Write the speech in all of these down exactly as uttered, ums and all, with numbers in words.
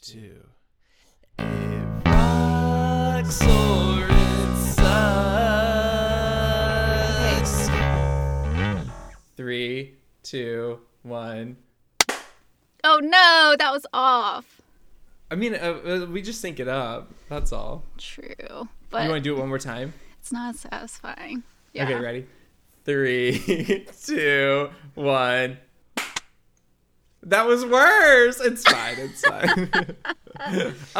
two. It rocks or it sucks. Three, two, one. Oh no, that was off. I mean, uh, we just sync it up. That's all. True. But you want to do it one more time? It's not satisfying. Yeah. Okay, ready? Three, two, one. That was worse. It's fine. It's fine.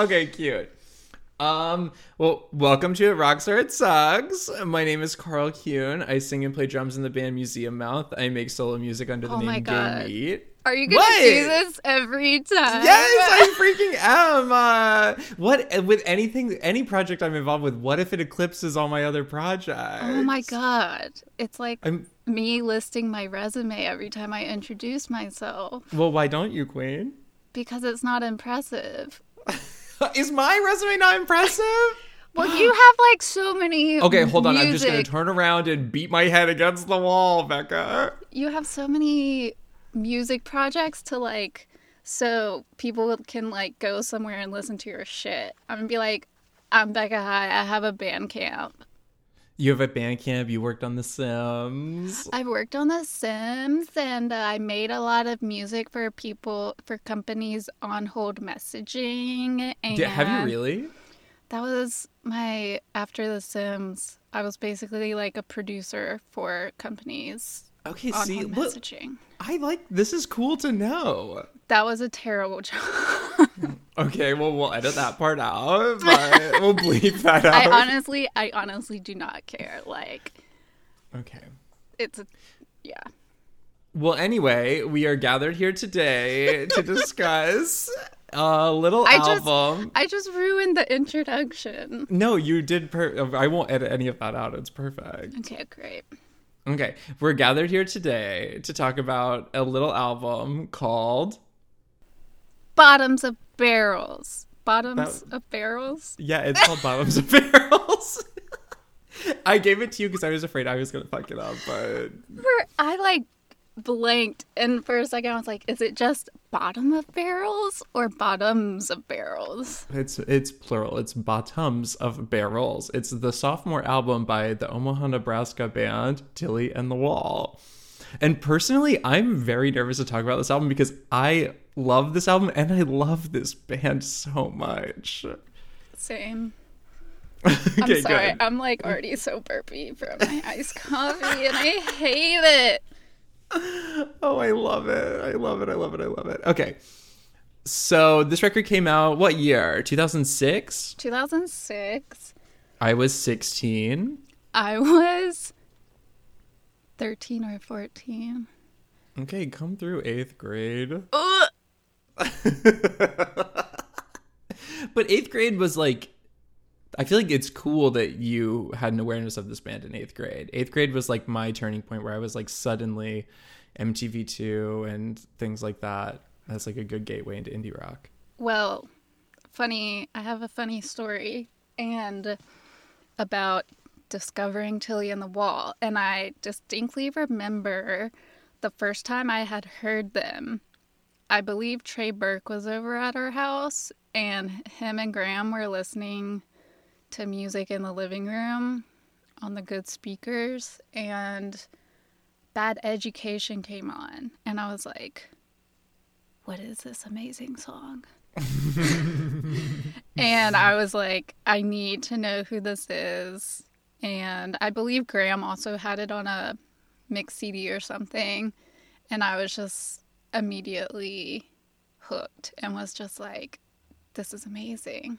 Okay, cute. Um. Well, welcome to Rockstar It Sucks. My name is Carl Kuhn. I sing and play drums in the band Museum Mouth. I make solo music under the oh name Game Meat. Are you going to do this every time? Yes, I freaking am. Uh, what with anything, any project I'm involved with, what if it eclipses all my other projects? Oh my God. It's like I'm, me listing my resume every time I introduce myself. Well, why don't you, Queen? Because it's not impressive. Is my resume not impressive? Well, you have, like, so many Okay, hold on. Music. I'm just going to turn around and beat my head against the wall, Becca. You have so many music projects to, like, so people can, like, go somewhere and listen to your shit. I'm going to be like, I'm Becca High. I have a band camp. You have a band camp. You worked on The Sims. I've worked on The Sims, and uh, I made a lot of music for people, for companies on hold messaging. And yeah, have you really? That was my, after The Sims, I was basically like a producer for companies. Okay, on see, look, messaging. I like, this is cool to know. That was a terrible job. Okay, well, we'll edit that part out, but we'll bleep that out. I honestly, I honestly do not care. Like, okay. It's, a, yeah. Well, anyway, we are gathered here today to discuss a little I album. Just, I just ruined the introduction. No, you did. Per- I won't edit any of that out. It's perfect. Okay, great. Okay, we're gathered here today to talk about a little album called Bottoms of Barrels. Bottoms that... of Barrels? Yeah, it's called Bottoms of Barrels. I gave it to you because I was afraid I was going to fuck it up, but... I, like, blanked, and for a second I was like, is it just Bottom of Barrels or Bottoms of Barrels? It's it's plural. It's Bottoms of Barrels. It's the sophomore album by the Omaha, Nebraska band Tilly and the Wall. And personally, I'm very nervous to talk about this album because I love this album and I love this band so much. Same. Okay, I'm sorry. Good. I'm like already so burpy from my iced coffee and I hate it. Oh, I love it. I love it. I love it. I love it. Okay. So this record came out what year? two thousand six? two thousand six. I was sixteen. I was thirteen or fourteen. Okay, come through eighth grade. But eighth grade was like, I feel like it's cool that you had an awareness of this band in eighth grade. Eighth grade was like my turning point where I was like suddenly M T V two and things like that. That's like a good gateway into indie rock. Well, funny, I have a funny story and about discovering Tilly and the Wall. And I distinctly remember the first time I had heard them. I believe Trey Burke was over at our house and him and Graham were listening to music in the living room on the good speakers, and Bad Education came on, and I was like, what is this amazing song? And I was like, I need to know who this is. And I believe Graham also had it on a mix C D or something, and I was just immediately hooked and was just like, this is amazing.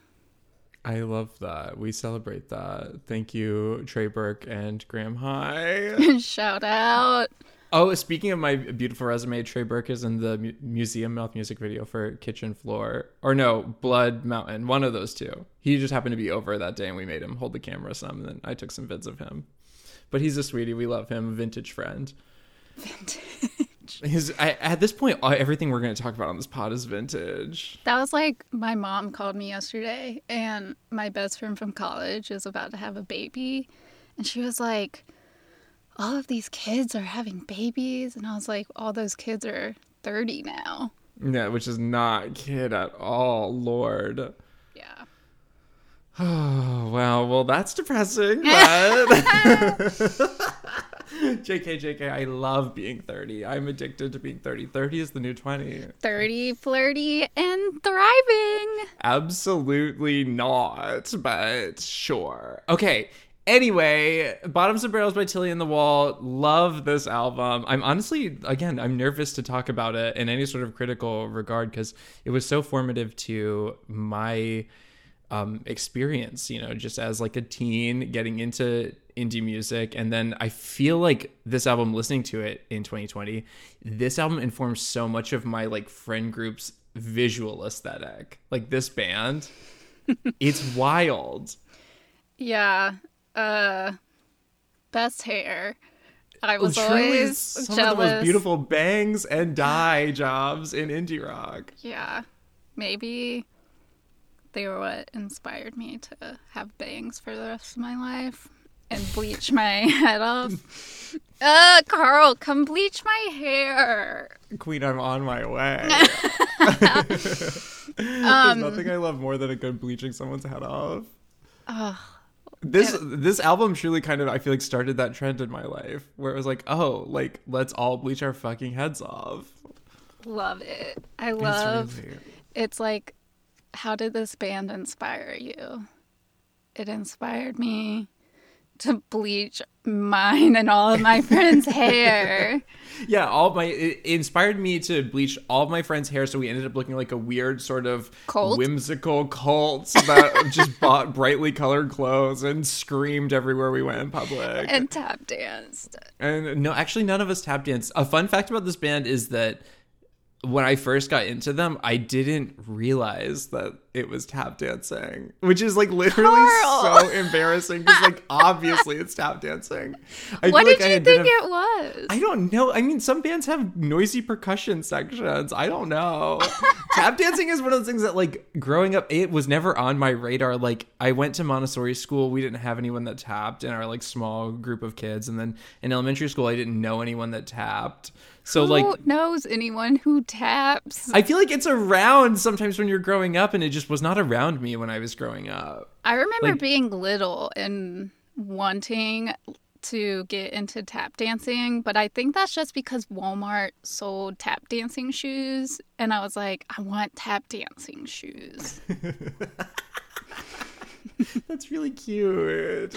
I love that. We celebrate that. Thank you, Trey Burke and Graham High. Shout out. Oh, speaking of my beautiful resume, Trey Burke is in the Mu- Museum Mouth music video for Kitchen Floor. Or no, Blood Mountain. One of those two. He just happened to be over that day and we made him hold the camera some. And then I took some vids of him. But he's a sweetie. We love him. Vintage friend. Vintage. His, I, at this point, everything we're going to talk about on this pod is vintage. That was like, my mom called me yesterday, and my best friend from college is about to have a baby. And she was like, all of these kids are having babies. And I was like, all those kids are thirty now. Yeah, which is not kid at all, Lord. Yeah. Oh, wow. Well, that's depressing, but... J K, J K, I love being thirty. I'm addicted to being thirty. thirty is the new twenty. thirty, flirty, and thriving. Absolutely not, but sure. Okay, anyway, Bottoms of Barrels by Tilly and the Wall. Love this album. I'm honestly, again, I'm nervous to talk about it in any sort of critical regard because it was so formative to my... Um, experience, you know, just as like a teen getting into indie music. And then I feel like this album, listening to it in twenty twenty, this album informs so much of my like friend group's visual aesthetic. Like this band, it's wild. Yeah. Uh, best hair. I was Truly, always some jealous. Of the most beautiful bangs and dye jobs in indie rock. Yeah. Maybe... they were what inspired me to have bangs for the rest of my life and bleach my head off. Uh, Carl, come bleach my hair. Queen, I'm on my way. There's um, nothing I love more than a good bleaching someone's head off. Uh, this it, this album truly kind of, I feel like, started that trend in my life where it was like, oh, like, let's all bleach our fucking heads off. Love it. I love it's, really it's like, how did this band inspire you? It inspired me to bleach mine and all of my friends' hair. Yeah, all my it inspired me to bleach all of my friends' hair, so we ended up looking like a weird sort of cult? whimsical cult that just bought brightly colored clothes and screamed everywhere we went in public. And tap danced. And no, actually none of us tap danced. A fun fact about this band is that when I first got into them, I didn't realize that it was tap dancing, which is like literally Carl. so embarrassing because like obviously it's tap dancing. I what did like you I think it was? I don't know. I mean, some bands have noisy percussion sections. I don't know. Tap dancing is one of those things that like growing up, it was never on my radar. Like I went to Montessori school. We didn't have anyone that tapped in our like small group of kids. And then in elementary school, I didn't know anyone that tapped. So who like knows anyone who taps? I feel like it's around sometimes when you're growing up, and it just was not around me when I was growing up. I remember like, being little and wanting to get into tap dancing, but I think that's just because Walmart sold tap dancing shoes, and I was like, I want tap dancing shoes. That's really cute.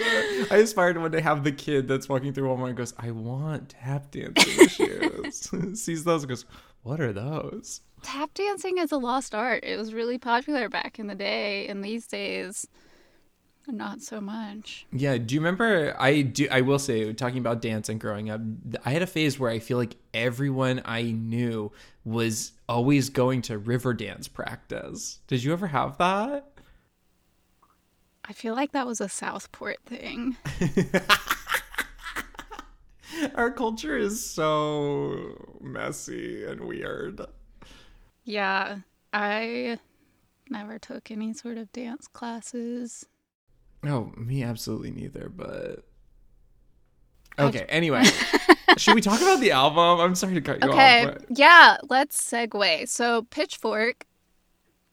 I aspired one day to have the kid that's walking through Walmart and goes, I want tap dancing shoes. Sees those and goes, what are those? Tap dancing is a lost art. It was really popular back in the day, and these days, not so much. Yeah, do you remember, I do. I will say, talking about dance and growing up, I had a phase where I feel like everyone I knew was always going to Riverdance practice. Did you ever have that? I feel like that was a Southport thing. Our culture is so messy and weird. Yeah, I never took any sort of dance classes. No, me absolutely neither, but... Okay, anyway. Should we talk about the album? I'm sorry to cut you okay, off. Okay, but... yeah, let's segue. So Pitchfork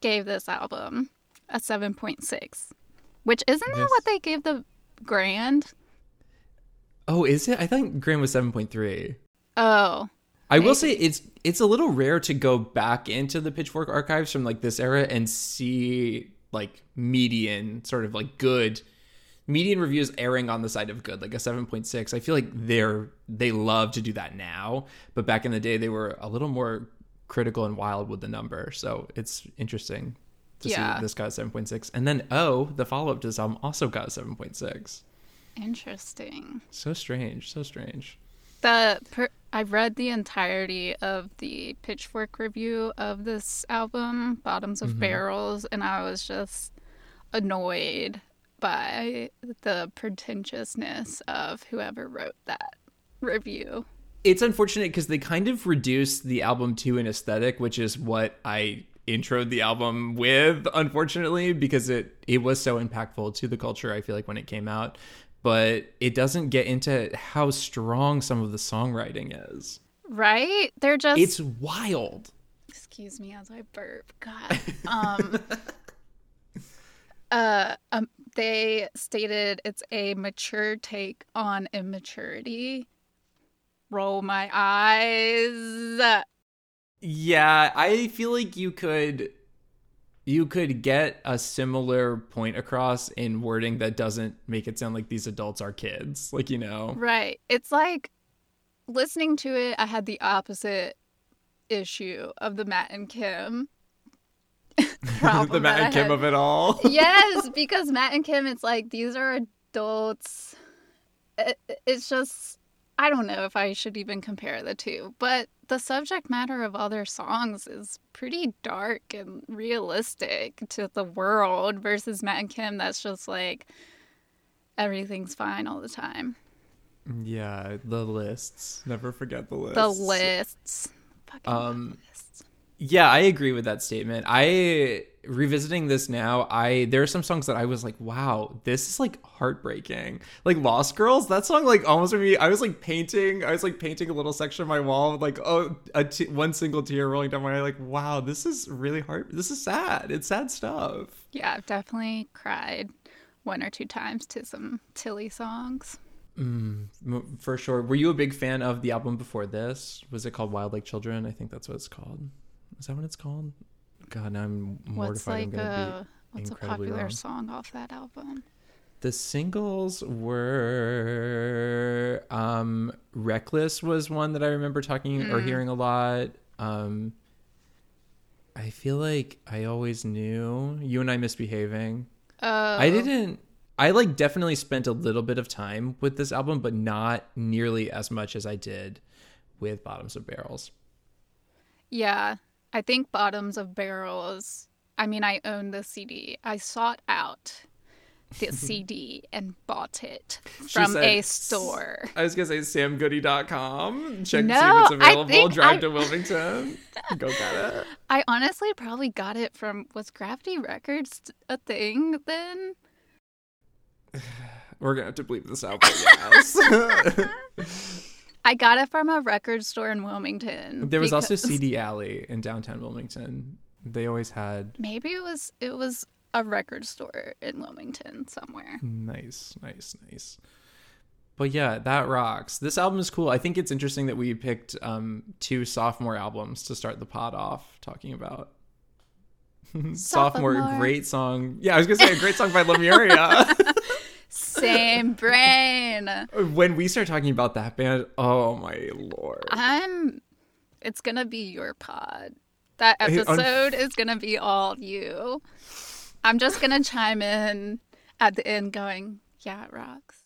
gave this album a seven point six. Which isn't that yes. what they gave the Grand? Oh, is it? I think Grand was seven point three. Oh. I maybe. will say it's it's a little rare to go back into the Pitchfork archives from like this era and see like median, sort of like good, median reviews airing on the side of good, like a seven point six. I feel like they're they love to do that now, but back in the day they were a little more critical and wild with the number. So it's interesting. To yeah. see this got seven point six. And then O, the follow-up to this album, also got seven point six. Interesting. So strange. So strange. The per- I read the entirety of the Pitchfork review of this album, Bottoms of mm-hmm. Barrels, and I was just annoyed by the pretentiousness of whoever wrote that review. It's unfortunate because they kind of reduced the album to an aesthetic, which is what I... introed the album with, unfortunately, because it it was so impactful to the culture, I feel like, when it came out. But it doesn't get into how strong some of the songwriting is. Right? They're just... It's wild. Excuse me as I burp. God. Um, uh, um, they stated it's a mature take on immaturity. Roll my eyes. Yeah, I feel like you could you could get a similar point across in wording that doesn't make it sound like these adults are kids. Like, you know. Right. It's like listening to it, I had the opposite issue of the Matt and Kim problem. The Matt and Kim of it all. Yes, because Matt and Kim, it's like these are adults. It, it's just, I don't know if I should even compare the two, but the subject matter of other songs is pretty dark and realistic to the world versus Matt and Kim. That's just like everything's fine all the time. Yeah, the lists. Never forget the lists. The lists. Fucking um, lists. Yeah, I agree with that statement. I revisiting this now, I there are some songs that I was like, wow, this is like heartbreaking. Like Lost Girls, that song like almost made me. I was like painting. I was like painting a little section of my wall with like oh, a t- one single tear rolling down my eye. Like wow, this is really hard. This is sad. It's sad stuff. Yeah, I've definitely cried one or two times to some Tilly songs. Mm, for sure. Were you a big fan of the album before this? Was it called Wild Like Children? I think that's what it's called. Is that what it's called? God, now I'm mortified. What's like a, what's a popular wrong. song off that album? The singles were um, Reckless was one that I remember talking mm. or hearing a lot. Um, I feel like I always knew You and I Misbehaving. Oh. I didn't. I like definitely spent a little bit of time with this album, but not nearly as much as I did with Bottoms of Barrels. Yeah, I think Bottoms of Barrels. I mean, I own the C D. I sought out the C D and bought it from said, a store. I was going to say sam goody dot com. Check no, to see if it's available. Drive I... to Wilmington. Go get it. I honestly probably got it from, was Gravity Records a thing then? We're gonna have to bleep this out, but yes. I got it from a record store in Wilmington. There was because... also C D Alley in downtown Wilmington. They always had. Maybe it was it was a record store in Wilmington somewhere. Nice, nice, nice. But yeah, that rocks. This album is cool. I think it's interesting that we picked um, two sophomore albums to start the pod off talking about. Sophomore, sophomore, great song. Yeah, I was gonna say a great song by Lemuria. Same brain. When we start talking about that band, oh my lord. I'm it's gonna be your pod. That episode is gonna be all you. I'm just gonna chime in at the end going, yeah, it rocks.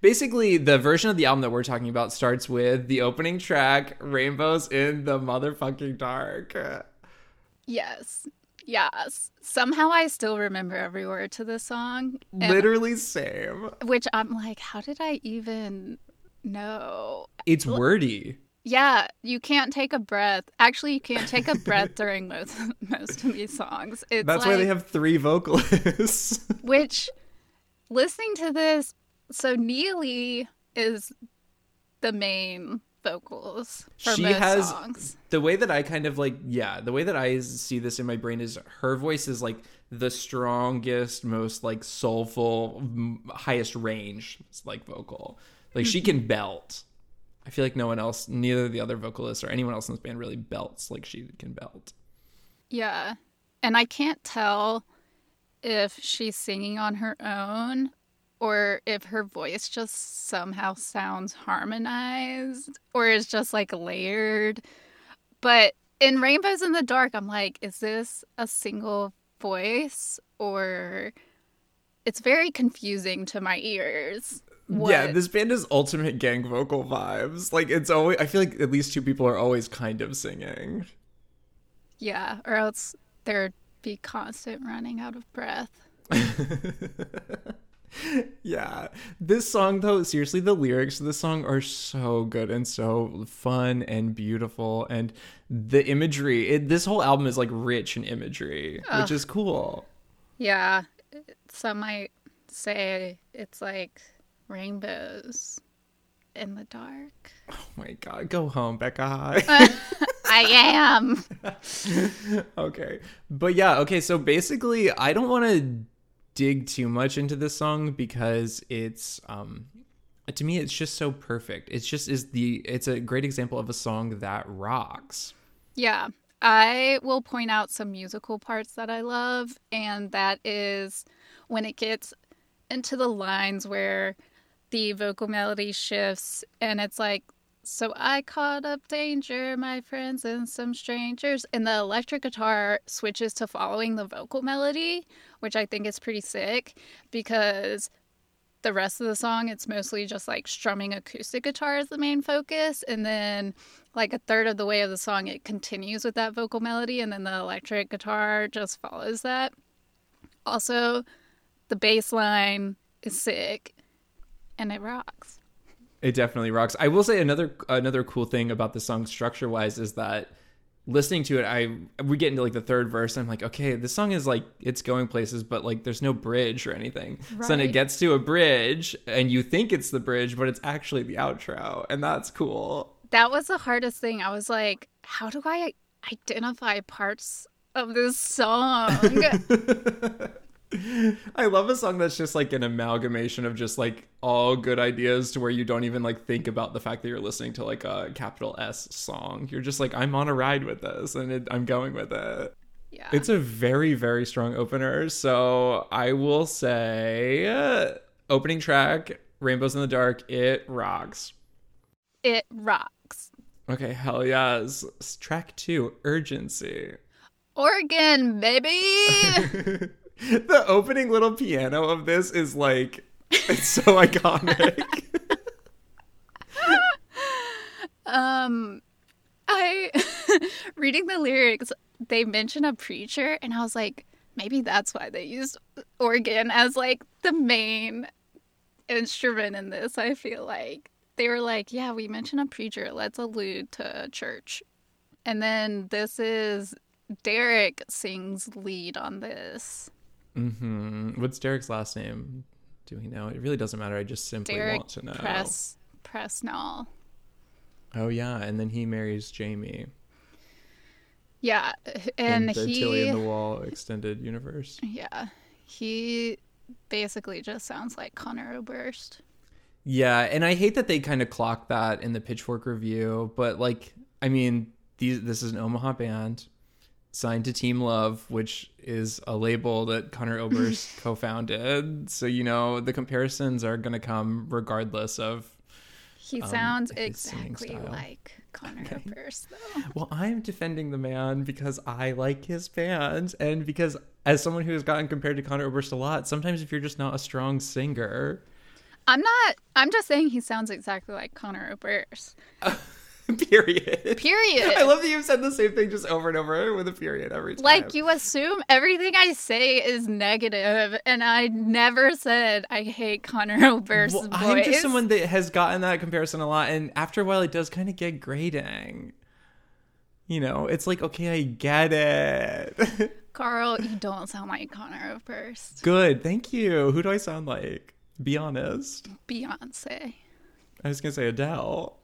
Basically, the version of the album that we're talking about starts with the opening track, Rainbows in the Motherfucking Dark. Yes. Yes. Somehow I still remember every word to this song. Literally same. Which I'm like, how did I even know? It's wordy. Yeah. You can't take a breath. Actually, you can't take a breath during most, most of these songs. It's That's like, why they have three vocalists. Which, listening to this, so Neely is the main vocals for she most has songs. The way that I kind of like yeah the way that I see this in my brain is her voice is like the strongest, most like soulful, highest range like vocal, like she can belt. I feel like no one else, neither of the other vocalists or anyone else in this band really belts like she can belt. Yeah, and I can't tell if she's singing on her own or if her voice just somehow sounds harmonized or is just, like, layered. But in Rainbows in the Dark, I'm like, is this a single voice? Or it's very confusing to my ears. What? Yeah, this band is ultimate gang vocal vibes. Like, it's always, I feel like at least two people are always kind of singing. Yeah, or else there'd be constant running out of breath. Yeah, this song though, seriously, the lyrics of this song are so good and so fun and beautiful, and the imagery it, this whole album is like rich in imagery. Ugh. Which is cool. Yeah, some might say it's like rainbows in the dark. Oh my god, go home, Becca High. I am. Okay. But yeah, okay, so basically I don't want to dig too much into this song because it's um to me it's just so perfect. It's just is the it's a great example of a song that rocks. Yeah. I will point out some musical parts that I love, and that is when it gets into the lines where the vocal melody shifts and it's like, so I caught up danger, my friends and some strangers, and the electric guitar switches to following the vocal melody, which I think is pretty sick because the rest of the song, it's mostly just like strumming acoustic guitar as the main focus. And then like a third of the way of the song, it continues with that vocal melody. And then the electric guitar just follows that. Also, the bass line is sick and it rocks. It definitely rocks. I will say another another cool thing about the song structure-wise is that listening to it, I we get into like the third verse. And I'm like, okay, this song is like it's going places, but like there's no bridge or anything. Right. So then it gets to a bridge, and you think it's the bridge, but it's actually the outro, and that's cool. That was the hardest thing. I was like, how do I identify parts of this song? I love a song that's just like an amalgamation of just like all good ideas to where you don't even like think about the fact that you're listening to like a capital S song. You're just like, I'm on a ride with this and it, I'm going with it. Yeah. It's a very, very strong opener. So I will say uh, opening track, Rainbows in the Dark, it rocks. It rocks. Okay, hell yes. It's track two, Urgency. Oregon, baby! The opening little piano of this is like, it's so iconic. um, I, reading the lyrics, they mention a preacher, and I was like, maybe that's why they used organ as like the main instrument in this. I feel like they were like, yeah, we mention a preacher. Let's allude to church. And then this is Derek sings lead on this. Mm-hmm. What's Derek's last name? Do we know? It really doesn't matter. I just simply Derek want to know. Press, Presnell. Oh, yeah. And then he marries Jamie. Yeah. And in the he... Tilly and the Wall extended universe. Yeah. He basically just sounds like Conor Oberst. Yeah. And I hate that they kind of clocked that in the Pitchfork review. But, like, I mean, these this is an Omaha band signed to Team Love, which is a label that Conor Oberst co-founded. So, you know, the comparisons are going to come regardless of He um, sounds exactly like Conor okay. Oberst, though. Well, I'm defending the man because I like his band. And because as someone who has gotten compared to Conor Oberst a lot, sometimes if you're just not a strong singer. I'm not. I'm just saying he sounds exactly like Conor Oberst. Period. Period. I love that you've said the same thing just over and over with a period every time. Like, you assume everything I say is negative, and I never said I hate Conor Oberst's well, voice. I'm just someone that has gotten that comparison a lot, and after a while it does kind of get grating. You know, it's like, okay, I get it. Carl, you don't sound like Conor Oberst. Good, thank you. Who do I sound like? Be honest. Beyonce. I was going to say Adele.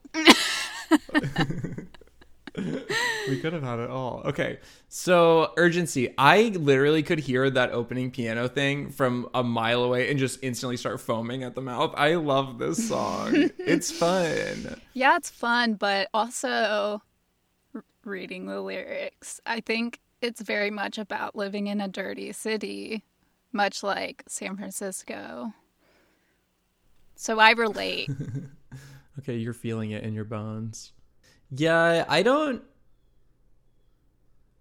We could have had it all. Okay, so Urgency. I literally could hear that opening piano thing from a mile away and just instantly start foaming at the mouth. I love this song. It's fun. Yeah, it's fun, but also reading the lyrics. I think it's very much about living in a dirty city, much like San Francisco. So I relate. Okay, you're feeling it in your bones. Yeah, I don't...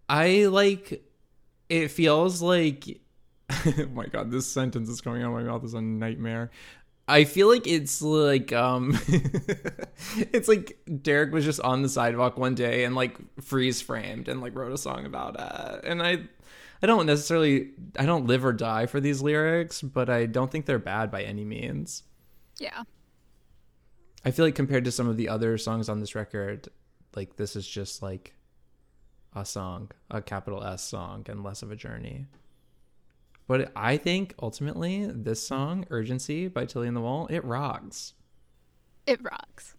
I, like... It feels like... oh my god, this sentence is coming out of my mouth is a nightmare. I feel like it's like... um, It's like Derek was just on the sidewalk one day and, like, freeze-framed and, like, wrote a song about it. And I... I don't necessarily... I don't live or die for these lyrics, but I don't think they're bad by any means. Yeah. I feel like compared to some of the other songs on this record, like this is just like a song, a capital S song and less of a journey. But I think ultimately this song, Urgency by Tilly and the Wall, it rocks. It rocks.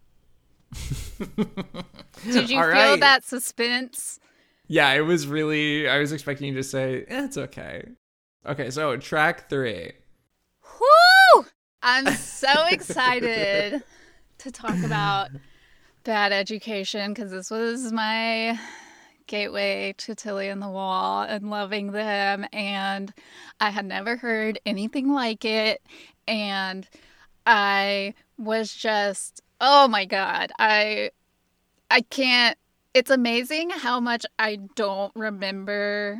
Did you All feel right. that suspense? Yeah, it was really, I was expecting you to say, eh, it's okay. Okay, so track three. Whoo! I'm so excited to talk about Bad Education, because this was my gateway to Tilly and the Wall and loving them, and I had never heard anything like it, and I was just, oh my God, I, I can't, it's amazing how much I don't remember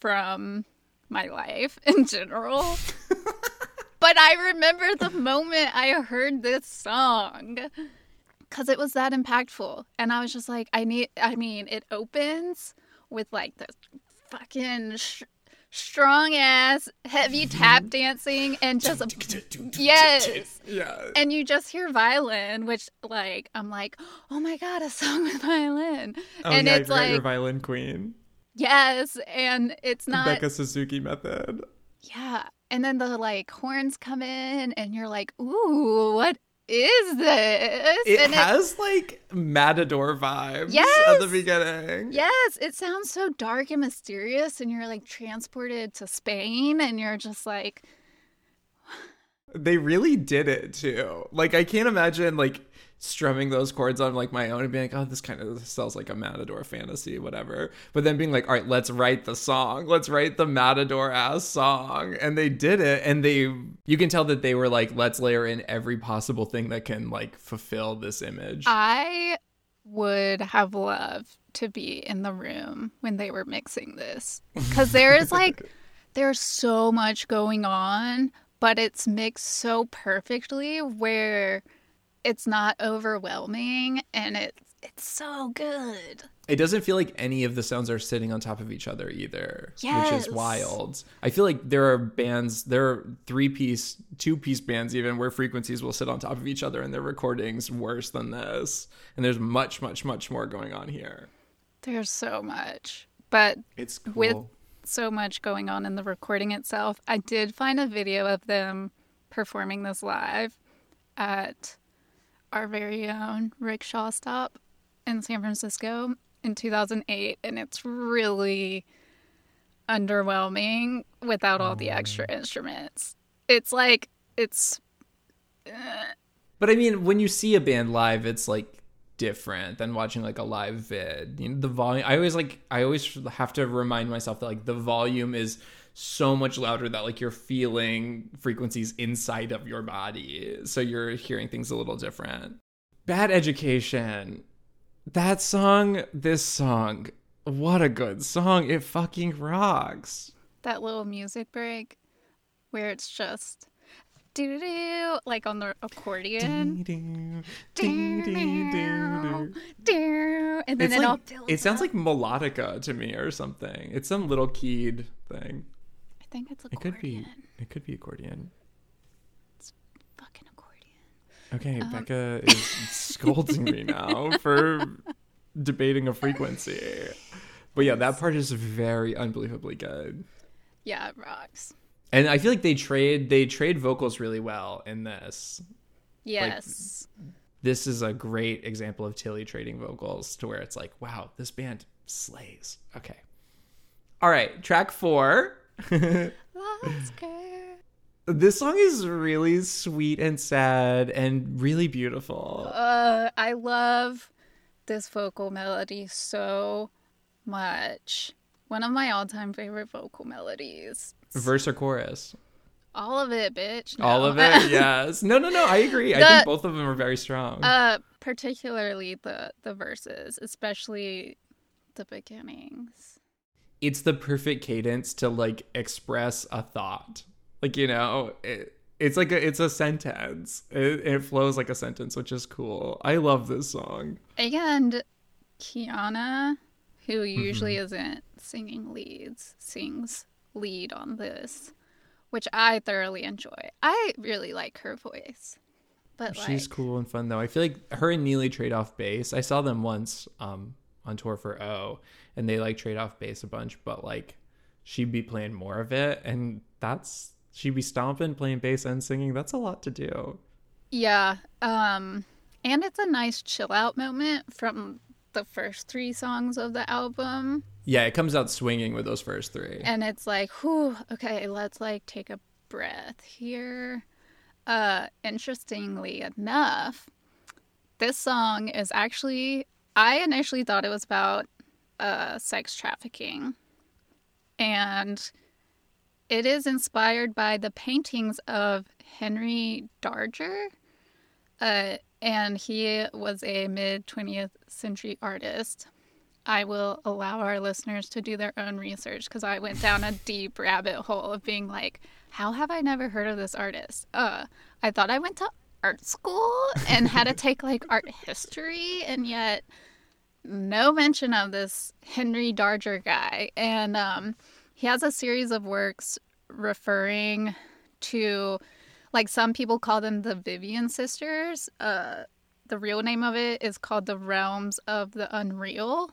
from my life in general. But I remember the moment I heard this song, because it was that impactful. And I was just like, I need, I mean, it opens with like this fucking sh- strong ass heavy tap dancing and just, yes. Yeah. And you just hear violin, which like, I'm like, oh my God, a song with violin. Oh, and yeah, it's like, your violin queen. Yes. And it's not. Becca Suzuki method. Yeah. And then the like horns come in and you're like, ooh, what is this? It and has it, like Matador vibes yes, at the beginning. Yes, it sounds so dark and mysterious, and you're like transported to Spain, and you're just like, they really did it too. Like I can't imagine like strumming those chords on like my own and being like, oh, this kind of sounds like a Matador fantasy, whatever. But then being like, all right, let's write the song. Let's write the Matador ass song. And they did it. And they, you can tell that they were like, let's layer in every possible thing that can like fulfill this image. I would have loved to be in the room when they were mixing this, because there is like, there's so much going on, but it's mixed so perfectly where it's not overwhelming, and it's it's so good. It doesn't feel like any of the sounds are sitting on top of each other either, yes. which is wild. I feel like there are bands, there are three-piece, two-piece bands even, where frequencies will sit on top of each other and their recordings worse than this. And there's much, much, much more going on here. There's so much. But it's cool. With so much going on in the recording itself, I did find a video of them performing this live at our very own rickshaw stop in San Francisco in two thousand eight, and it's really underwhelming without all the extra instruments. It's like, it's uh. But I mean, when you see a band live, it's like different than watching like a live vid. You know, the volume, I always like, I always have to remind myself that like the volume is so much louder that like you're feeling frequencies inside of your body, so you're hearing things a little different. Bad Education, that song, this song, what a good song. It fucking rocks. That little music break where it's just doo doo, like on the accordion, doo doo doo doo, and then it all builds. It sounds like melodica to me or something. It's some little keyed thing. I think it's accordion. It could be. It could be accordion. It's fucking accordion. Okay, um, Becca is scolding me now for debating a frequency. But yeah, that part is very unbelievably good. Yeah, it rocks. And I feel like they trade they trade vocals really well in this. Yes. Like, this is a great example of Tilly trading vocals to where it's like, wow, this band slays. Okay. All right, track four. This song is really sweet and sad and really beautiful. Uh, I love this vocal melody so much. One of my all-time favorite vocal melodies. Verse or chorus? All of it, bitch. No. All of it, yes. No, no, no, I agree. The, I think both of them are very strong. Uh, particularly the, the verses, especially the beginnings. It's the perfect cadence to like express a thought, like, you know, it, it's like a, it's a sentence. It, it flows like a sentence, which is cool. I love this song. And Kiana, who usually mm-hmm. isn't singing leads, sings lead on this, which I thoroughly enjoy. I really like her voice. But she's like, cool and fun though. I feel like her and Neely trade off bass. I saw them once. Um, on tour for O, and they like trade off bass a bunch, but like she'd be playing more of it, and that's, she'd be stomping, playing bass and singing. That's a lot to do. Yeah. Um, And it's a nice chill out moment from the first three songs of the album. Yeah, it comes out swinging with those first three. And it's like, whew, okay, let's like take a breath here. Uh, interestingly enough, this song is actually, I initially thought it was about uh, sex trafficking. And it is inspired by the paintings of Henry Darger. Uh, and he was a mid-twentieth century artist. I will allow our listeners to do their own research because I went down a deep rabbit hole of being like, how have I never heard of this artist? Uh, I thought I went to art school and had to take like art history, and yet no mention of this Henry Darger guy. And um, he has a series of works referring to, like, some people call them the Vivian Sisters. Uh, the real name of it is called The Realms of the Unreal.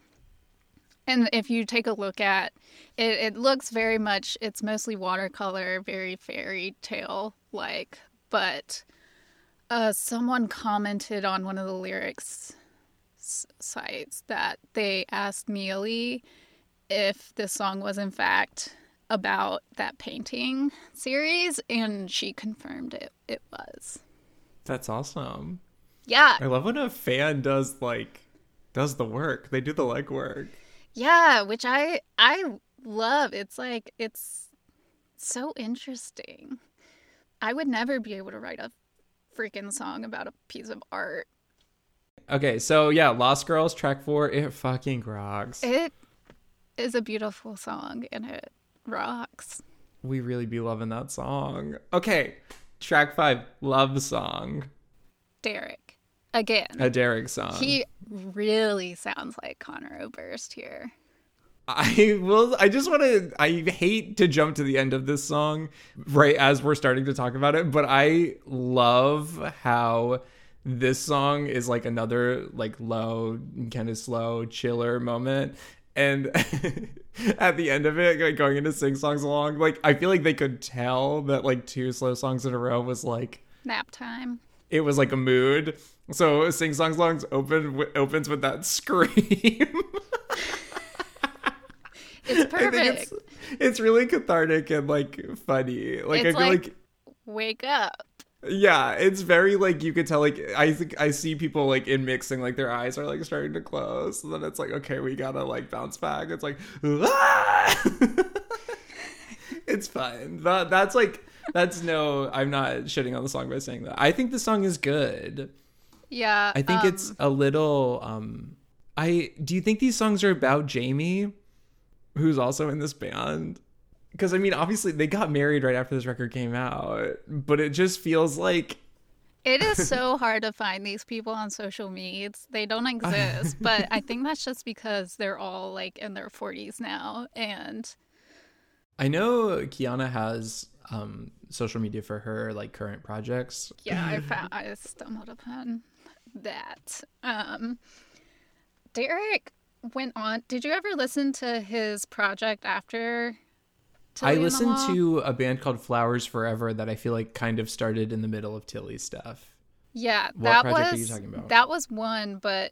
And if you take a look at it, it looks very much, it's mostly watercolor, very fairy tale-like. But uh, someone commented on one of the lyrics s- sites that they asked Neely if this song was in fact about that painting series, and she confirmed it, it was. That's awesome. Yeah. I love when a fan does, like, does the work. They do the legwork. Yeah, which I I love. It's like, it's so interesting. I would never be able to write a freaking song about a piece of art. Okay, so yeah, Lost Girls, track four, it fucking rocks. It is a beautiful song, and it rocks. We really be loving that song. Okay, track five, Love Song. Derek. Again. A Derek song. He really sounds like Conor Oberst here. I will, I just want to, I hate to jump to the end of this song right as we're starting to talk about it, but I love how this song is like another like low, kind of slow, chiller moment. And at the end of it, like, going into Sing Songs Along, like, I feel like they could tell that like two slow songs in a row was like nap time. It was like a mood. So Sing Songs Along open, w- opens with that scream. It's perfect. It's, it's really cathartic and like funny. Like, it's I feel like, like wake up. Yeah, it's very like, you could tell, like, I think I see people like in mixing, like their eyes are like starting to close. And then it's like, okay, we gotta like bounce back. It's like, ah! It's fun. That, that's like, that's no, I'm not shitting on the song by saying that. I think the song is good. Yeah. I think um, it's a little, um, I, do you think these songs are about Jamie, who's also in this band? Because, I mean, obviously, they got married right after this record came out, but it just feels like... It is so hard to find these people on social media. They don't exist, but I think that's just because they're all, like, in their forties now, and... I know Kiana has um, social media for her, like, current projects. Yeah, I found, I stumbled upon that. Um, Derek went on... Did you ever listen to his project after... Tilly I listened to a band called Flowers Forever that I feel like kind of started in the middle of Tilly's stuff. Yeah, what that project was, are you talking about? That was one, but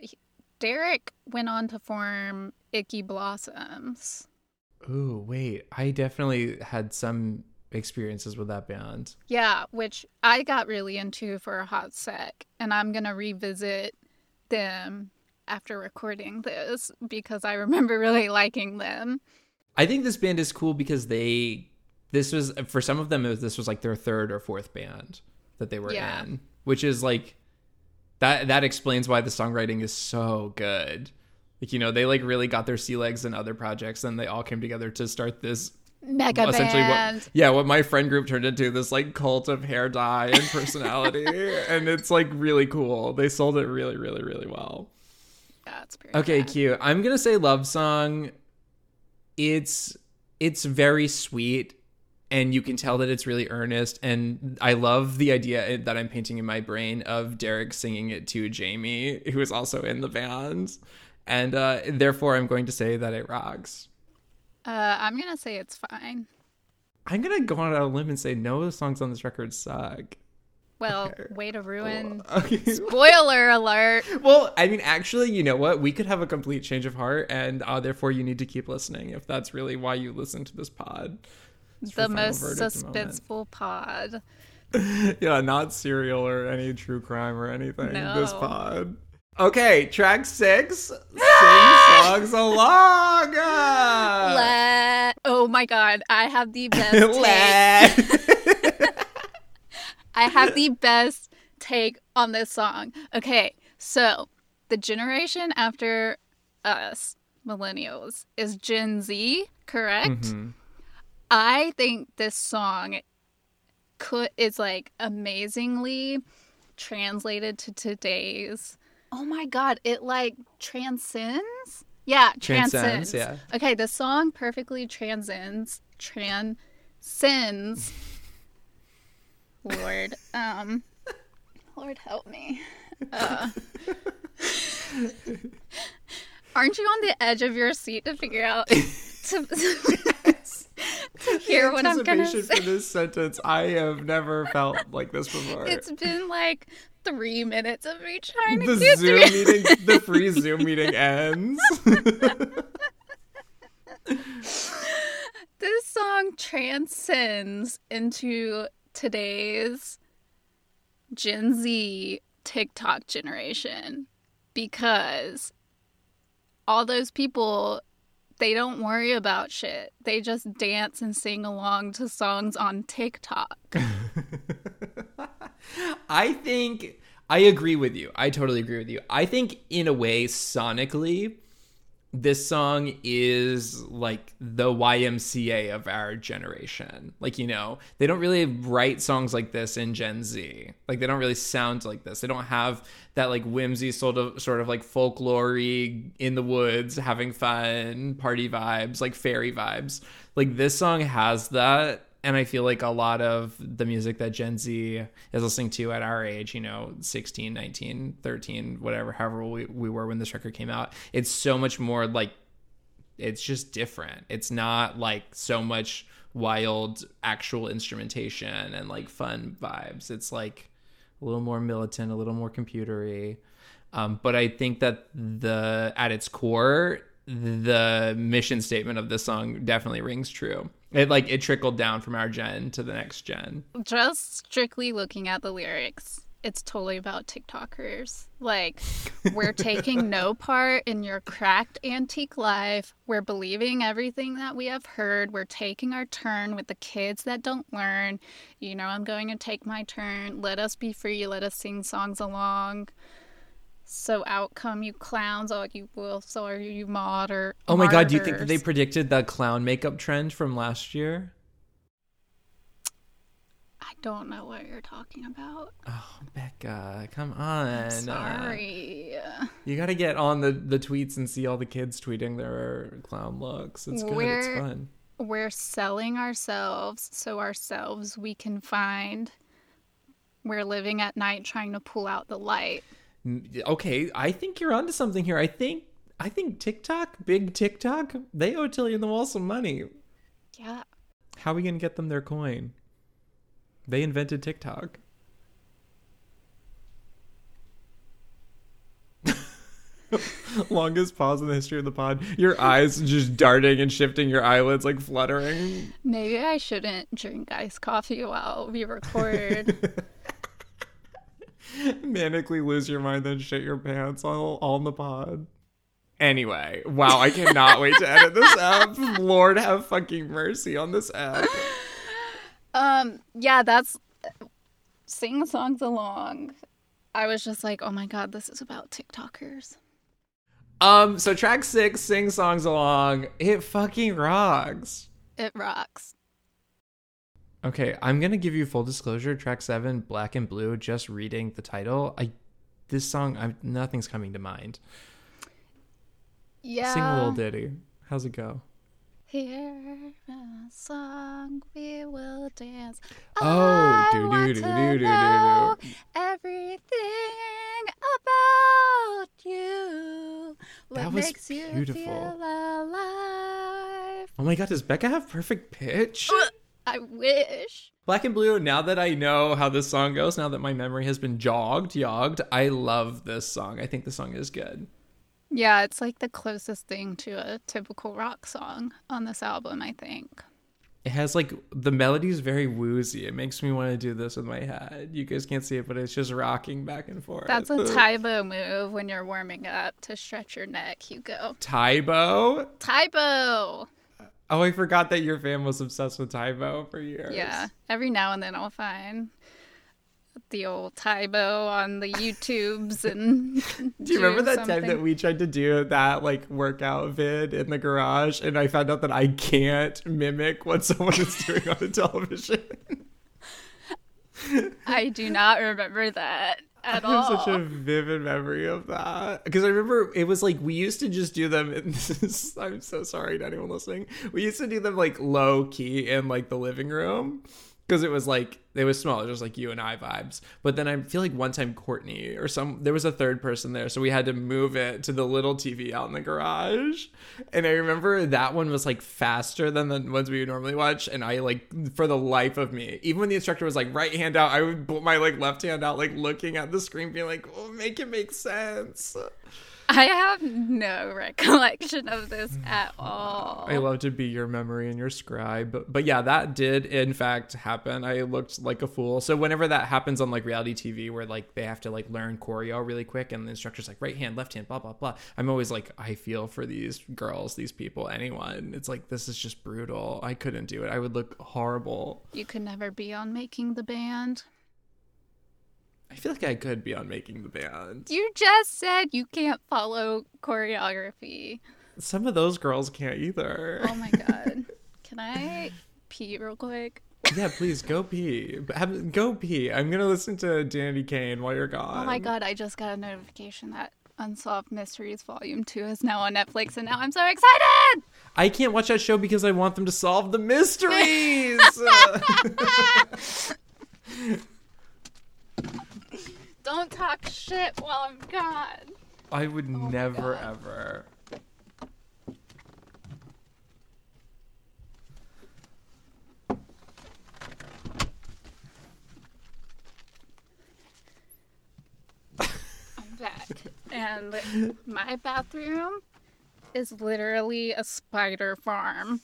Derek went on to form Icky Blossoms. Ooh, wait, I definitely had some experiences with that band. Yeah, which I got really into for a hot sec, and I'm going to revisit them after recording this because I remember really liking them. I think this band is cool because they, this was, for some of them, it was, this was like their third or fourth band that they were yeah. in, which is like, that that explains why the songwriting is so good. Like, you know, they like really got their sea legs in other projects and they all came together to start this. Mega essentially band. What, yeah, what my friend group turned into, this like cult of hair dye and personality. And it's like really cool. They sold it really, really, really well. Yeah, it's pretty Okay, bad. Cute. I'm going to say Love Song. It's it's very sweet, and you can tell that it's really earnest, and I love the idea that I'm painting in my brain of Derek singing it to Jamie, who is also in the band, and uh, therefore I'm going to say that it rocks. Uh, I'm going to say it's fine. I'm going to go on a limb and say no songs on this record suck. Well, way to ruin. Oh, okay. Spoiler alert. Well, I mean, actually, you know what? We could have a complete change of heart, and uh, therefore you need to keep listening if that's really why you listen to this pod. It's the most suspenseful pod. Yeah, not serial or any true crime or anything. No. This pod. Okay, track six, Sing Songs Along. Let... Oh my God, I have the best take. I have the best take on this song. Okay, so the generation after us, millennials, is Gen Z, correct? Mm-hmm. I think this song could is like amazingly translated to today's. Oh my God, it like transcends? Yeah, transcends. transcends yeah. Okay, the song perfectly transcends. Transcends. Lord. Um, Lord help me. Uh, aren't you on the edge of your seat to figure out to, yes. to hear the what I'm going to say? Anticipation for this sentence, I have never felt like this before. It's been like... Three minutes of me trying to the get Zoom through. Meeting, the free Zoom meeting ends. This song transcends into today's Gen Z TikTok generation because all those people, they don't worry about shit. They just dance and sing along to songs on TikTok. I think I agree with you. I totally agree with you. I think in a way, sonically, this song is like the Y M C A of our generation. Like, you know, they don't really write songs like this in Gen Z. Like, they don't really sound like this. They don't have that like whimsy sort of sort of like folklory in the woods, having fun, party vibes, like fairy vibes. Like this song has that. And I feel like a lot of the music that Gen Z is listening to at our age, you know, sixteen, nineteen, thirteen, whatever, however we, we were when this record came out, it's so much more like, it's just different. It's not like so much wild actual instrumentation and like fun vibes. It's like a little more militant, a little more computery. Um, but I think that the at its core, the mission statement of this song definitely rings true. It like it trickled down from our gen to the next gen. Just strictly looking at the lyrics, it's totally about TikTokers. Like, we're taking no part in your cracked antique life. We're believing everything that we have heard. We're taking our turn with the kids that don't learn. You know, I'm going to take my turn. Let us be free. Let us sing songs along. So out come you clowns, all you wolves, all you martyrs. Oh my God, do you think that they predicted the clown makeup trend from last year? I don't know what you're talking about. Oh, Becca, come on. I'm sorry. Uh, you got to get on the, the tweets and see all the kids tweeting their clown looks. It's good, we're, it's fun. We're selling ourselves so ourselves we can find. We're living at night trying to pull out the light. Okay, I think you're onto something here. I think I think TikTok, big TikTok, they owe Tilly and the Wall some money. Yeah. How are we going to get them their coin? They invented TikTok. Longest pause in the history of the pod. Your eyes just darting and shifting, your eyelids like fluttering. Maybe I shouldn't drink iced coffee while we record. Manically lose your mind, then shit your pants all, all in the pod. Anyway, wow, I cannot wait to edit this up. Lord have fucking mercy on this app. Um, yeah, that's Sing Songs Along. I was just like, oh my God, this is about TikTokers. Um, so track six, Sing Songs Along, it fucking rocks. It rocks. Okay, I'm going to give you full disclosure. Track seven, Black and Blue, just reading the title. I, this song, I'm, nothing's coming to mind. Yeah. Sing a little ditty. How's it go? Hear a song, we will dance. Oh, do do do do do do. Everything about you. What that was makes beautiful. You feel alive. Oh my God, does Becca have perfect pitch? I wish. Black and Blue, now that I know how this song goes, now that my memory has been jogged, yogged, I love this song. I think the song is good. Yeah, it's like the closest thing to a typical rock song on this album, I think. It has like, the melody is very woozy. It makes me want to do this with my head. You guys can't see it, but it's just rocking back and forth. That's a Taibo move when you're warming up to stretch your neck, Hugo. Taibo? Taibo! Oh, I forgot that your fam was obsessed with Taibo for years. Yeah, every now and then I'll find the old Taibo on the YouTubes and do you do remember that something? Time that we tried to do that like workout vid in the garage and I found out that I can't mimic what someone is doing on the television? I do not remember that at all. I have all. Such a vivid memory of that. Because I remember it was like, we used to just do them, and this is, I'm so sorry to anyone listening, we used to do them like low key in like the living room. Because it was like, it was small, it was like you and I vibes. But then I feel like one time Courtney or some, there was a third person there. So we had to move it to the little T V out in the garage. And I remember that one was like faster than the ones we would normally watch. And I like, for the life of me, even when the instructor was like right hand out, I would put my like left hand out, like looking at the screen being like, oh, make it make sense. I have no recollection of this at all. I love to be your memory and your scribe. But, but yeah, that did, in fact, happen. I looked like a fool. So whenever that happens on like reality T V where like they have to like learn choreo really quick and the instructor's like right hand, left hand, blah, blah, blah. I'm always like, I feel for these girls, these people, anyone. It's like, this is just brutal. I couldn't do it. I would look horrible. You could never be on Making the Band. I feel like I could be on Making the Band. You just said you can't follow choreography. Some of those girls can't either. Oh my God. Can I pee real quick? Yeah, please go pee. Have, go pee. I'm going to listen to Danny Kane while you're gone. Oh my God. I just got a notification that Unsolved Mysteries Volume two is now on Netflix, and now I'm so excited. I can't watch that show because I want them to solve the mysteries. Don't talk shit while I'm gone. I would oh never, ever. I'm back. And my bathroom is literally a spider farm.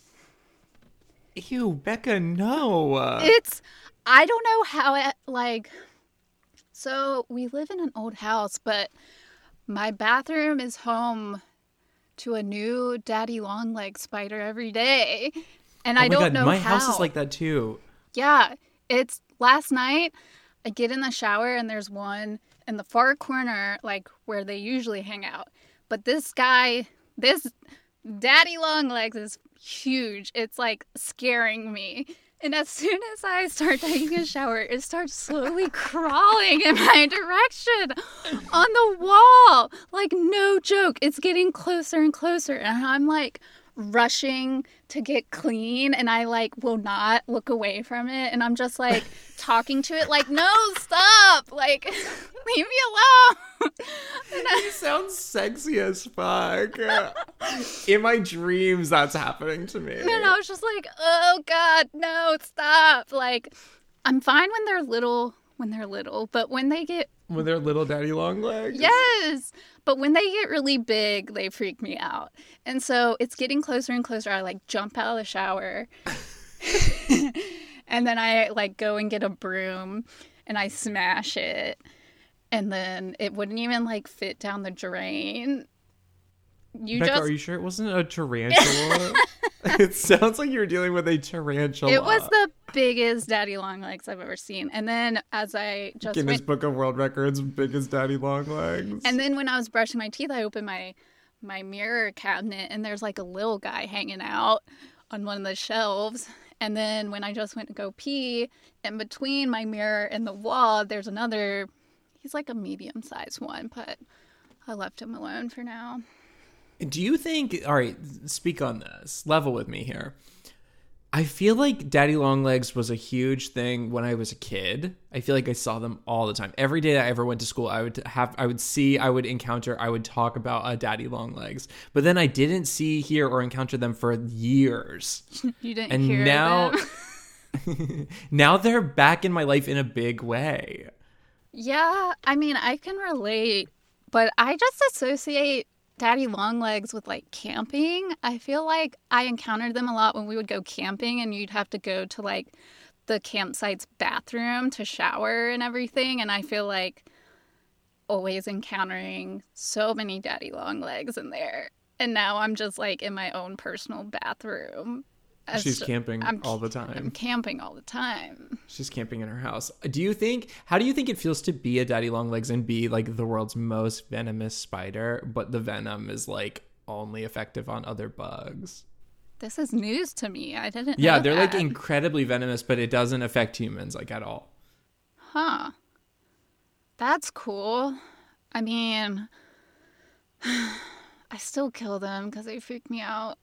Ew, Becca, no. It's, I don't know how it, like... So we live in an old house, but my bathroom is home to a new daddy long leg spider every day. And oh I don't God, know my how. My house is like that too. Yeah. It's last night I get in the shower and there's one in the far corner, like where they usually hang out. But this guy, this daddy long legs is huge. It's like scaring me. And as soon as I start taking a shower, it starts slowly crawling in my direction on the wall. Like, no joke. It's getting closer and closer. And I'm, like, rushing to get clean. And I, like, will not look away from it. And I'm just, like, talking to it like, no, stop. Like, leave me alone. I... You sound sexy as fuck. In my dreams, that's happening to me. And I was just like, oh, God, no, stop. Like, I'm fine when they're little, when they're little, but when they get... When they're little daddy long legs? Yes. But when they get really big, they freak me out. And so it's getting closer and closer. I, like, jump out of the shower. And then I, like, go and get a broom, and I smash it. And then it wouldn't even, like, fit down the drain. You Becca, just... are you sure it wasn't a tarantula? It sounds like you were dealing with a tarantula. It was the biggest daddy long legs I've ever seen. And then as I just Guinness went... Book of World Records, biggest daddy long legs. And then when I was brushing my teeth, I opened my, my mirror cabinet, and there's, like, a little guy hanging out on one of the shelves. And then when I just went to go pee, in between my mirror and the wall, there's another... He's like a medium-sized one, but I left him alone for now. Do you think... All right, speak on this. Level with me here. I feel like daddy long legs was a huge thing when I was a kid. I feel like I saw them all the time. Every day that I ever went to school, I would have, I would see, I would encounter, I would talk about uh, daddy long legs. But then I didn't see, hear, or encounter them for years. You didn't and hear now, them. Now they're back in my life in a big way. Yeah, I mean, I can relate, but I just associate Daddy Longlegs with, like, camping. I feel like I encountered them a lot when we would go camping, and you'd have to go to, like, the campsite's bathroom to shower and everything, and I feel like always encountering so many Daddy Longlegs in there. And now I'm just, like, in my own personal bathroom. As She's just, camping I'm, all the time. I'm camping all the time. She's camping in her house. Do you think, how do you think it feels to be a Daddy Longlegs and be, like, the world's most venomous spider, but the venom is, like, only effective on other bugs? This is news to me. I didn't yeah, know Yeah, they're, that. like, incredibly venomous, but it doesn't affect humans, like, at all. Huh. That's cool. I mean, I still kill them because they freak me out.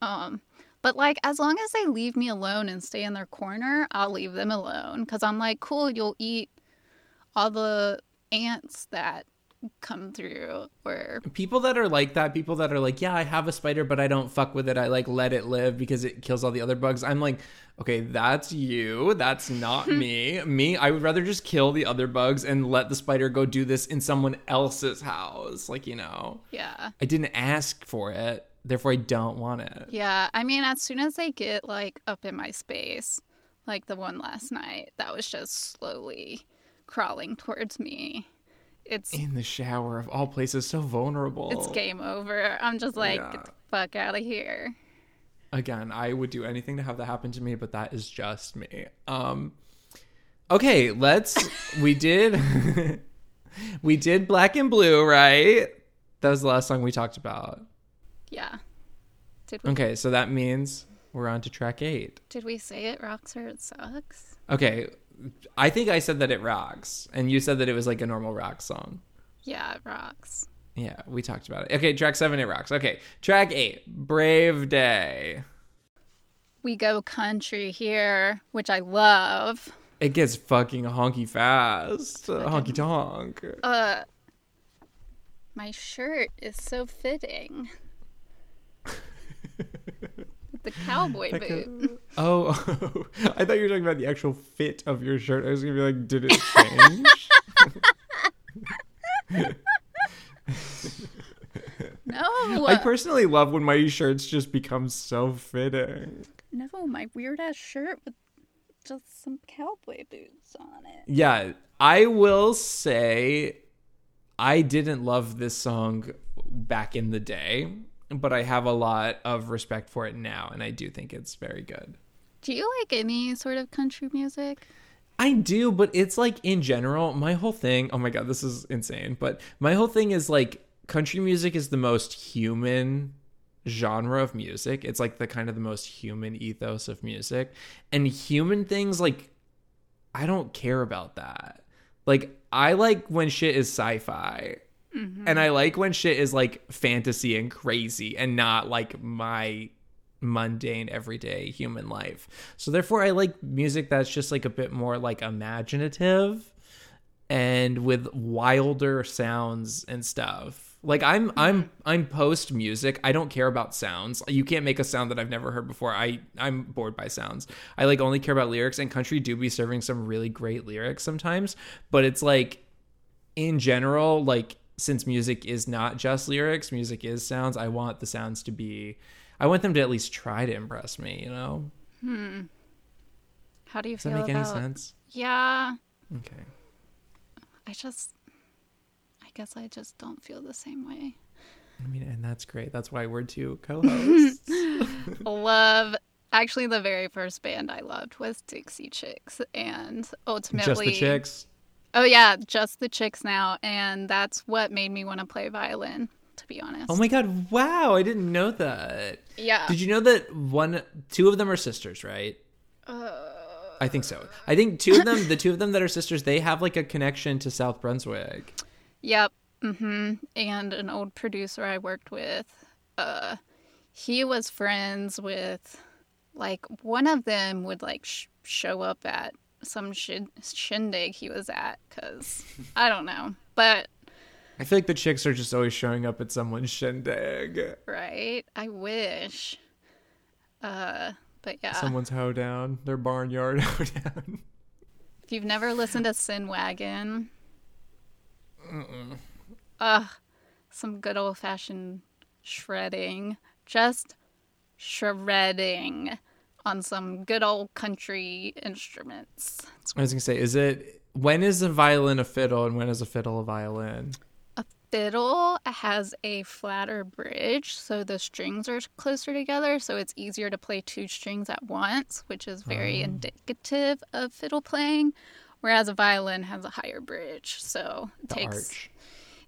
Um, but, like, as long as they leave me alone and stay in their corner, I'll leave them alone. Because I'm like, cool, you'll eat all the ants that come through. Or people that are like that, people that are like, yeah, I have a spider, but I don't fuck with it. I, like, let it live because it kills all the other bugs. I'm like, okay, that's you. That's not me. Me, I would rather just kill the other bugs and let the spider go do this in someone else's house. Like, you know. Yeah. I didn't ask for it. Therefore, I don't want it. Yeah. I mean, as soon as they get, like, up in my space, like the one last night, that was just slowly crawling towards me. It's in the shower of all places, so vulnerable. It's game over. I'm just like, yeah. Get the fuck out of here. Again, I would do anything to have that happen to me, but that is just me. Um, okay, let's. we did. we did Black and Blue, right? That was the last song we talked about. Yeah. Did we? Okay, so that means we're on to track eight. Did we say it rocks or it sucks? Okay. I think I said that it rocks, and you said that it was like a normal rock song. Yeah, it rocks. Yeah, we talked about it. Okay, track seven, it rocks. Okay, track eight, Brave Day. We go country here, which I love. It gets fucking honky fast. Fucking, honky tonk. Uh, my shirt is so fitting. The cowboy that boot. Could... Oh, I thought you were talking about the actual fit of your shirt. I was going to be like, did it change? No. I personally love when my shirts just become so fitting. No, my weird-ass shirt with just some cowboy boots on it. Yeah, I will say I didn't love this song back in the day. But I have a lot of respect for it now, and I do think it's very good. Do you like any sort of country music? I do, but it's like in general, my whole thing, oh my God, this is insane, but my whole thing is like country music is the most human genre of music. It's like the kind of the most human ethos of music. And human things, like, I don't care about that. Like, I like when shit is sci-fi. Mm-hmm. And I like when shit is, like, fantasy and crazy and not, like, my mundane, everyday human life. So, therefore, I like music that's just, like, a bit more, like, imaginative and with wilder sounds and stuff. Like, I'm mm-hmm. I'm, I'm post-music. I don't care about sounds. You can't make a sound that I've never heard before. I, I'm bored by sounds. I, like, only care about lyrics. And country do be serving some really great lyrics sometimes. But it's, like, in general, like... Since music is not just lyrics, music is sounds, I want the sounds to be... I want them to at least try to impress me, you know? Hmm. How do you Does feel about... Does that make about... any sense? Yeah. Okay. I just... I guess I just don't feel the same way. I mean, and that's great. That's why we're two co-hosts. Love... Actually, the very first band I loved was Dixie Chicks, and ultimately... Just the Chicks? Oh, yeah, just the Chicks now, and that's what made me want to play violin, to be honest. Oh, my God, wow, I didn't know that. Yeah. Did you know that one, two of them are sisters, right? Uh, I think so. I think two of them, the two of them that are sisters, they have, like, a connection to South Brunswick. Yep, mm-hmm, and an old producer I worked with, uh, he was friends with, like, one of them would, like, sh- show up at some sh- shindig he was at, because I don't know, but I feel like the Chicks are just always showing up at someone's shindig, right? I wish. Uh But yeah. Someone's hoe down, their barnyard hoe down. If you've never listened to Sin Wagon, mm-mm. Ugh, some good old fashioned shredding. Just shredding on some good old country instruments. I was gonna say, is it when is a violin a fiddle and when is a fiddle a violin? A fiddle has a flatter bridge, so the strings are closer together, so it's easier to play two strings at once, which is very um. indicative of fiddle playing. Whereas a violin has a higher bridge, so it the takes arch.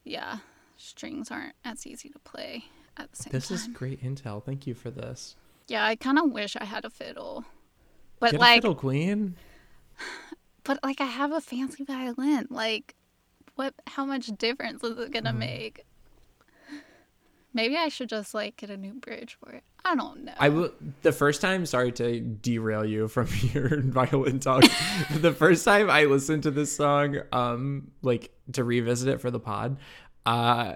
Yeah, strings aren't as easy to play at the same this time. This is great intel. Thank you for this. Yeah, I kind of wish I had a fiddle, but Get like a fiddle queen. But like, I have a fancy violin. Like, what? How much difference is it gonna mm. make? Maybe I should just like get a new bridge for it. I don't know. I will. The first time, sorry to derail you from your violin talk. The first time I listened to this song, um, like to revisit it for the pod, uh.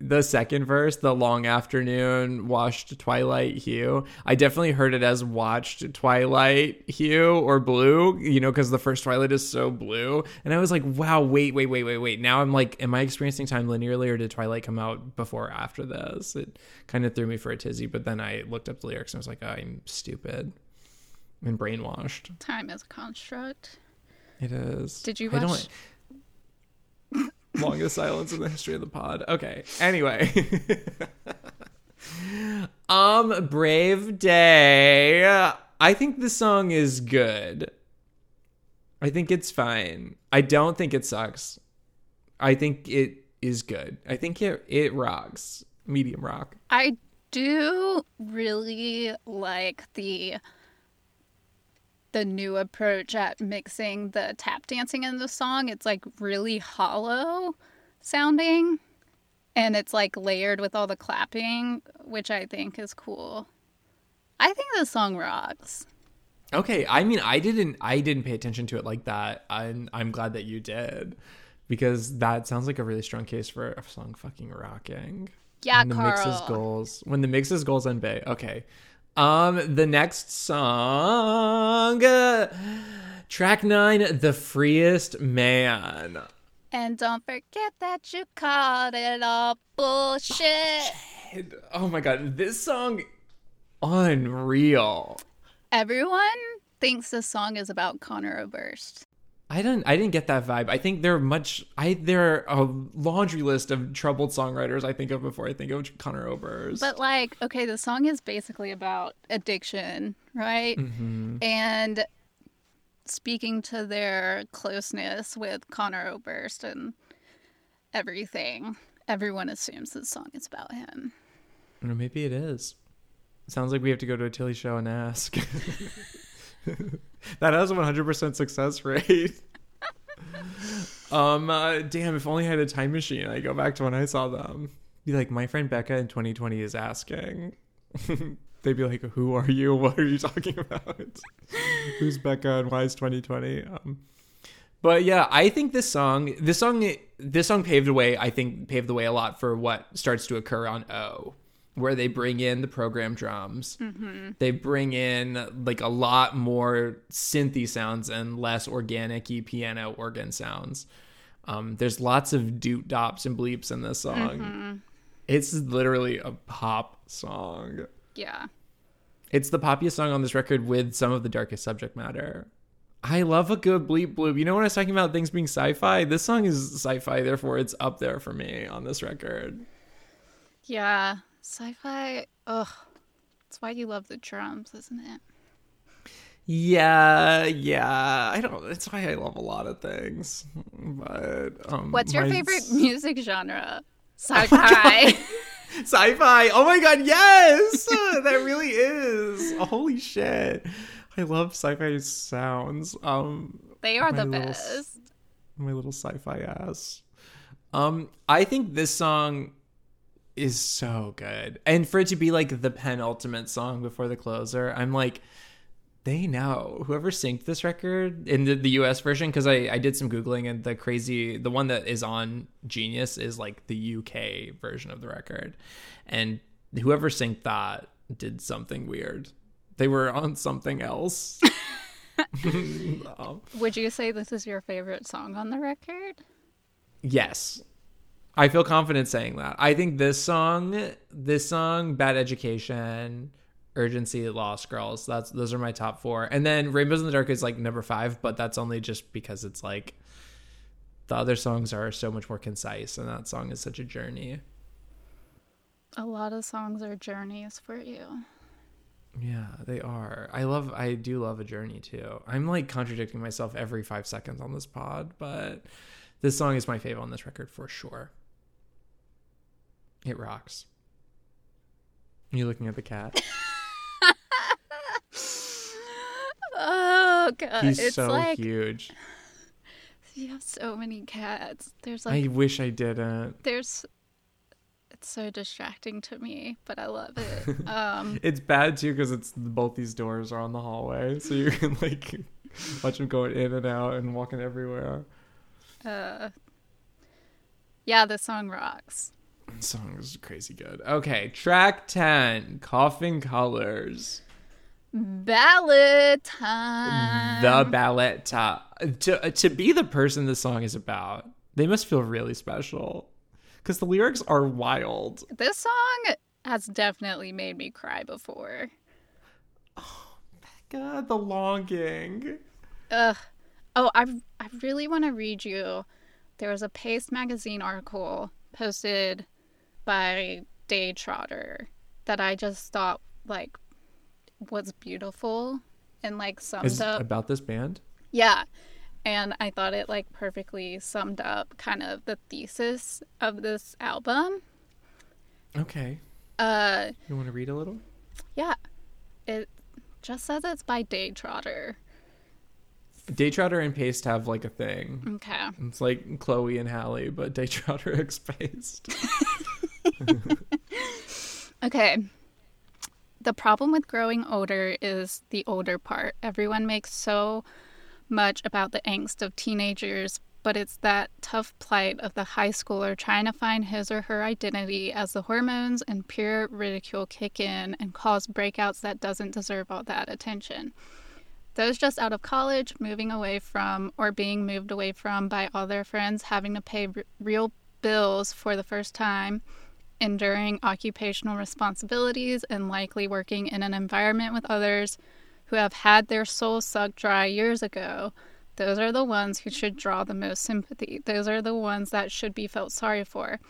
The second verse, the long afternoon washed twilight hue. I definitely heard it as watched twilight hue or blue, you know, because the first twilight is so blue. And I was like, wow, wait, wait, wait, wait, wait. Now I'm like, am I experiencing time linearly or did twilight come out before or after this? It kind of threw me for a tizzy. But then I looked up the lyrics and I was like, oh, I'm stupid and brainwashed. Time is a construct. It is. Did you watch... I don't... Longest silence in the history of the pod. Okay. Anyway. um, Brave Day. I think the song is good. I think it's fine. I don't think it sucks. I think it is good. I think it it rocks. Medium rock. I do really like the the new approach at mixing the tap dancing in the song. It's like really hollow sounding and it's like layered with all the clapping, which I think is cool. I think the song rocks. Okay. I mean, I didn't, I didn't pay attention to it like that. I'm, I'm glad that you did because that sounds like a really strong case for a song fucking rocking. Yeah, when the Carl. Mix is goals, when the mix is goals and bay. Okay. Um, the next song, uh, track nine, The Freest Man. And don't forget that you called it all bullshit. bullshit. Oh my God, this song, unreal. Everyone thinks this song is about Conor Oberst. I didn't. I didn't get that vibe. I think there are much. I there are a laundry list of troubled songwriters I think of before I think of Conor Oberst. But like, okay, the song is basically about addiction, right? Mm-hmm. And speaking to their closeness with Conor Oberst and everything, everyone assumes this song is about him. Or maybe it is. Sounds like we have to go to a Tilly show and ask. That has a one hundred percent success rate. um, uh, damn, if only I had a time machine, I'd go back to when I saw them. Be like, my friend Becca in twenty twenty is asking. They'd be like, who are you? What are you talking about? Who's Becca and why is twenty twenty? Um, but yeah, I think this song, this song, this song paved the way, I think paved the way a lot for what starts to occur on O. Where they bring in the program drums. Mm-hmm. They bring in like a lot more synthy sounds and less organic-y piano organ sounds. Um, there's lots of doot dops and bleeps in this song. Mm-hmm. It's literally a pop song. Yeah. It's the poppiest song on this record with some of the darkest subject matter. I love a good bleep bloop. You know when I was talking about things being sci-fi? This song is sci-fi, therefore it's up there for me on this record. Yeah. Sci-fi, ugh, that's why you love the drums, isn't it? Yeah, yeah, I don't, that's why I love a lot of things, but... Um, What's your favorite s- music genre? Sci-fi. Oh sci-fi, oh my God, yes! That really is, holy shit. I love sci-fi sounds. Um, They are the best. Little, my little sci-fi ass. Um, I think this song... is so good, and for it to be like the penultimate song before the closer, I'm like, they know whoever synced this record in the, the U S version, because I, I did some googling and the crazy the one that is on Genius is like the U K version of the record, and whoever synced that did something weird They were on something else. Oh. Would you say this is your favorite song on the record? Yes. I feel confident saying that. I think this song, this song, Bad Education, Urgency, Lost Girls, that's those are my top four. And then Rainbows in the Dark is like number five, but that's only just because it's like the other songs are so much more concise, and that song is such a journey. A lot of songs are journeys for you. Yeah, they are. I love, I do love a journey too. I'm like contradicting myself every five seconds on this pod, but this song is my fave on this record for sure. It rocks. You looking at the cat? Oh god, he's it's so like, huge. You have so many cats. There's like I wish I didn't. There's. It's so distracting to me, but I love it. Um, it's bad too because it's both these doors are on the hallway, so you can like watch them going in and out and walking everywhere. Uh, yeah, the song rocks. The song is crazy good. Okay, track ten, Coffin Colors. Ballad time. The ballad time. To to be the person this song is about, they must feel really special. Because the lyrics are wild. This song has definitely made me cry before. Oh, Becca, the longing. Ugh. Oh, I I really want to read you. There was a Paste Magazine article posted by Daytrotter that I just thought, like, was beautiful and, like, summed Is up. About this band? Yeah. And I thought it, like, perfectly summed up kind of the thesis of this album. Okay. Uh, you want to read a little? Yeah. It just says it's by Daytrotter. Daytrotter and Paste have, like, a thing. Okay. It's like Chloe and Hallie, but Daytrotter X Paste. Okay. The problem with growing older is the older part. Everyone makes so much about the angst of teenagers, but it's that tough plight of the high schooler trying to find his or her identity as the hormones and peer ridicule kick in and cause breakouts that doesn't deserve all that attention. Those just out of college, moving away from or being moved away from by all their friends, having to pay r- real bills for the first time, enduring occupational responsibilities, and likely working in an environment with others who have had their soul sucked dry years ago, those are the ones who should draw the most sympathy. Those are the ones that should be felt sorry for.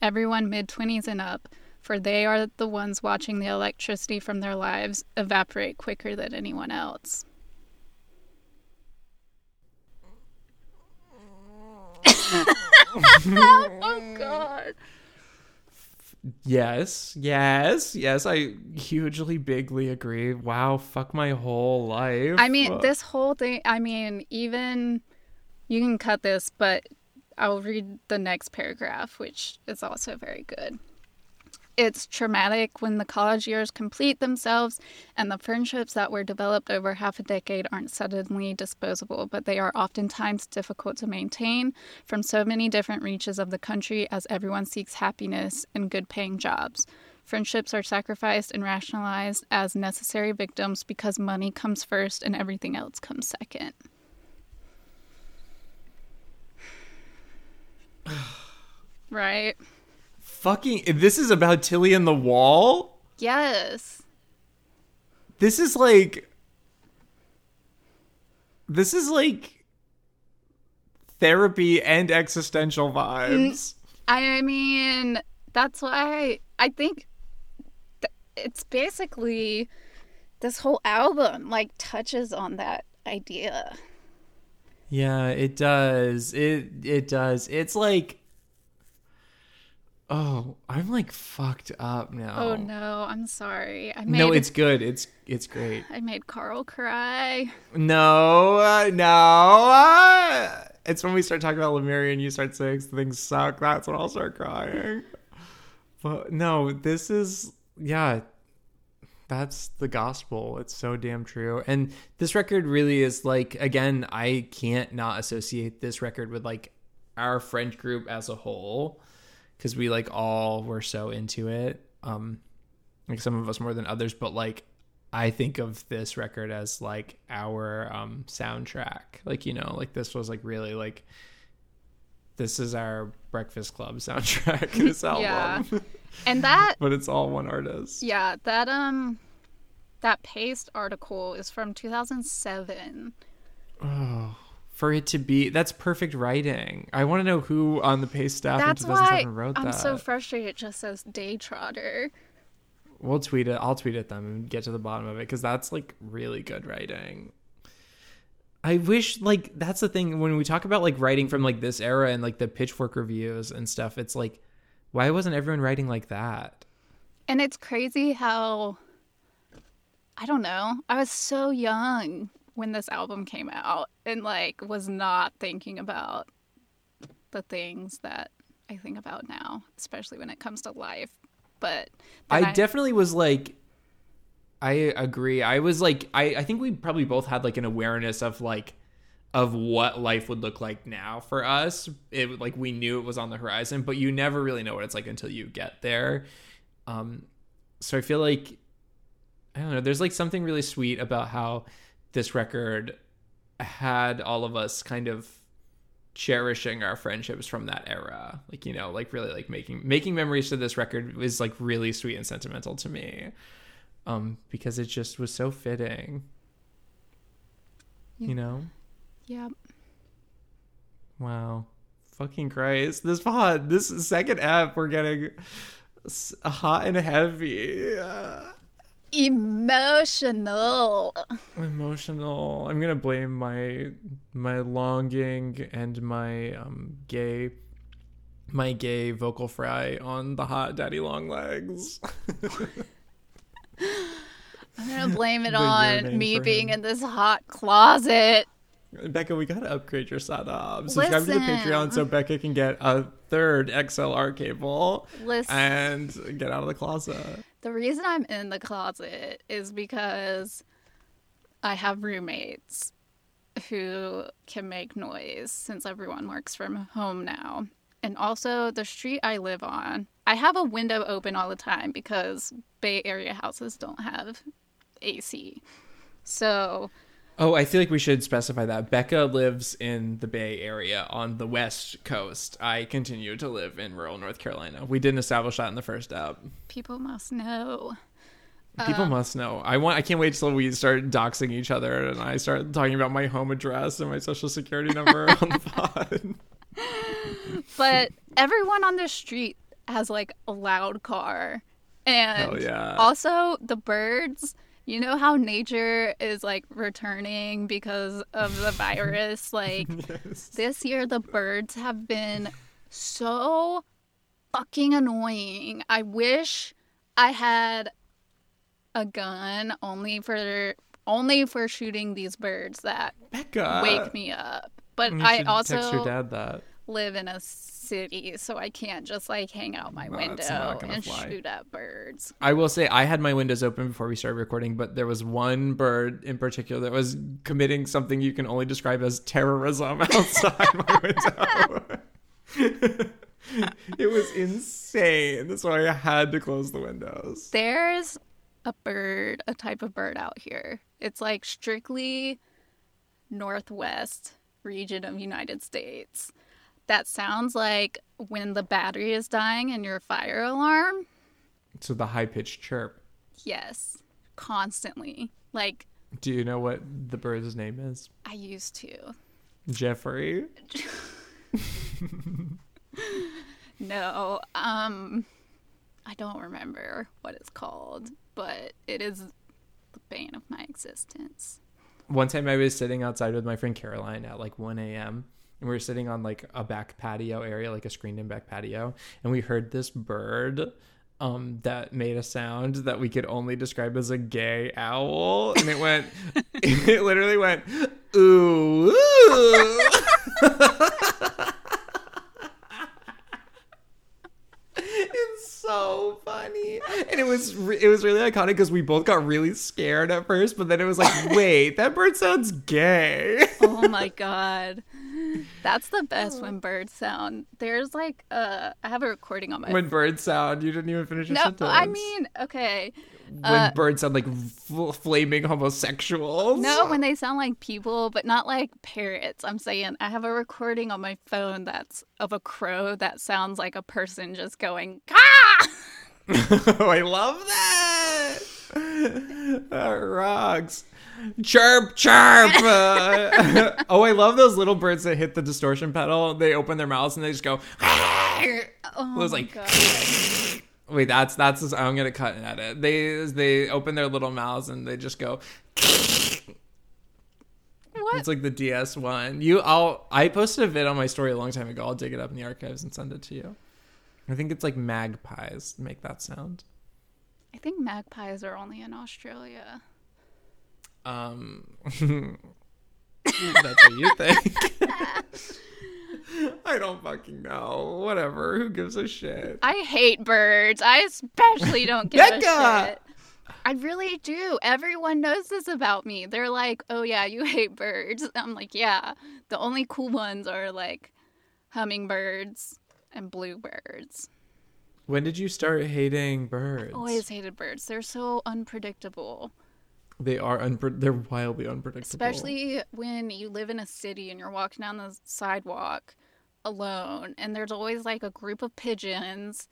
Everyone mid-twenties and up, for they are the ones watching the electricity from their lives evaporate quicker than anyone else. Oh, God. Yes, yes, yes. I hugely, bigly agree. Wow, fuck my whole life. I mean, this whole thing, I mean, even, you can cut this, but I'll read the next paragraph, which is also very good. It's traumatic when the college years complete themselves and the friendships that were developed over half a decade aren't suddenly disposable, but they are oftentimes difficult to maintain from so many different reaches of the country as everyone seeks happiness and good-paying jobs. Friendships are sacrificed and rationalized as necessary victims because money comes first and everything else comes second. Right? Fucking, this is about Tilly and the Wall? Yes. This is like, this is like therapy and existential vibes. I mean, that's why I think th- it's basically this whole album like touches on that idea. Yeah, it does. It, it does. It's like, oh, I'm like fucked up now. Oh no, I'm sorry. I made, no, it's good. It's it's great. I made Carl cry. No, uh, no. Uh, it's when we start talking about Lemuria and you start saying things suck. That's when I'll start crying. But no, this is, yeah, that's the gospel. It's so damn true. And this record really is like, again, I can't not associate this record with like our friend group as a whole. Because we, like, all were so into it. Um, like, some of us more than others. But, like, I think of this record as like our um, soundtrack. Like, you know, like this was like really like, this is our Breakfast Club soundtrack, this album. Yeah. And that but it's all one artist. Yeah, that um that Paste article is from two thousand seven. Oh, for it to be, that's perfect writing. I want to know who on the Paste staff that's in two thousand seven wrote that. I'm so frustrated it just says Daytrotter. We'll tweet it. I'll tweet at them and get to the bottom of it, because that's like really good writing. I wish, like, that's the thing when we talk about like writing from like this era and like the Pitchfork reviews and stuff, it's like, why wasn't everyone writing like that? And it's crazy how, I don't know, I was so young when this album came out and like was not thinking about the things that I think about now, especially when it comes to life. But I, I definitely was like, I agree. I was like, I, I think we probably both had like an awareness of like, of what life would look like now for us. It like, we knew it was on the horizon, but you never really know what it's like until you get there. Um, so I feel like, I don't know, there's like something really sweet about how this record had all of us kind of cherishing our friendships from that era, like, you know, like really like making making memories to this record is like really sweet and sentimental to me, um because it just was so fitting. Yeah. You know. Yeah. Wow, fucking Christ, this pod, this second app, we're getting hot and heavy. uh. Emotional. Emotional. I'm gonna blame my my longing and my um gay my gay vocal fry on the hot daddy long legs. I'm gonna blame it on me being him. In this hot closet. Becca, we gotta upgrade your setup. Subscribe to the Patreon so Becca can get a third X L R cable. Listen. And get out of the closet. The reason I'm in the closet is because I have roommates who can make noise since everyone works from home now. And also the street I live on, I have a window open all the time because Bay Area houses don't have A C. So... Oh, I feel like we should specify that. Becca lives in the Bay Area on the West Coast. I continue to live in rural North Carolina. We didn't establish that in the first app. People must know. People um, must know. I want. I can't wait till we start doxing each other and I start talking about my home address and my social security number on the pod. But everyone on the street has, like, a loud car. And yeah. Also, the birds... You know how nature is, like, returning because of the virus? Like, yes. This year the birds have been so fucking annoying. I wish I had a gun only for only for shooting these birds that Becca. Wake me up. But you I also text your dad that. Live in a city, so I can't just like hang out my no, window and fly. Shoot at birds. I will say I had my windows open before we started recording, but there was one bird in particular that was committing something you can only describe as terrorism outside my window. It was insane. That's why I had to close the windows. There's a bird, a type of bird out here. It's like strictly Northwest region of United States. That sounds like when the battery is dying in your fire alarm. So the high-pitched chirp. Yes. Constantly. Like. Do you know what the bird's name is? I used to. Jeffrey? No. Um, I don't remember what it's called, but it is the bane of my existence. One time I was sitting outside with my friend Caroline at like one a.m., and we were sitting on like a back patio area, like a screened in back patio. And we heard this bird um, that made a sound that we could only describe as a gay owl. And it went, it literally went, ooh, ooh. It's so funny. And it was, re- it was really iconic because we both got really scared at first. But then it was like, wait, that bird sounds gay. Oh my God. That's the best when birds sound. There's like, uh, I have a recording on my phone. When birds sound, you didn't even finish your no, sentence. No, I mean, okay. When uh, birds sound like f- flaming homosexuals. No, when they sound like people, but not like parrots. I'm saying I have a recording on my phone that's of a crow that sounds like a person just going, ah! Oh, I love that. That rocks. Chirp, chirp. Uh, oh, I love those little birds that hit the distortion pedal. They open their mouths and they just go. Oh, it was like. Wait, that's that's. Just, I'm gonna cut and edit. They they open their little mouths and they just go. What? It's like the D S one. You, I'll. I posted a vid on my story a long time ago. I'll dig it up in the archives and send it to you. I think it's like magpies make that sound. I think magpies are only in Australia. Um, that's what you think. I don't fucking know. Whatever. Who gives a shit? I hate birds. I especially don't give a shit. I really do. Everyone knows this about me. They're like, oh yeah, you hate birds. I'm like, yeah. The only cool ones are like hummingbirds and bluebirds. When did you start hating birds? I always hated birds. They're so unpredictable. They are unpre- they're wildly unpredictable. Especially when you live in a city and you're walking down the sidewalk alone and there's always like a group of pigeons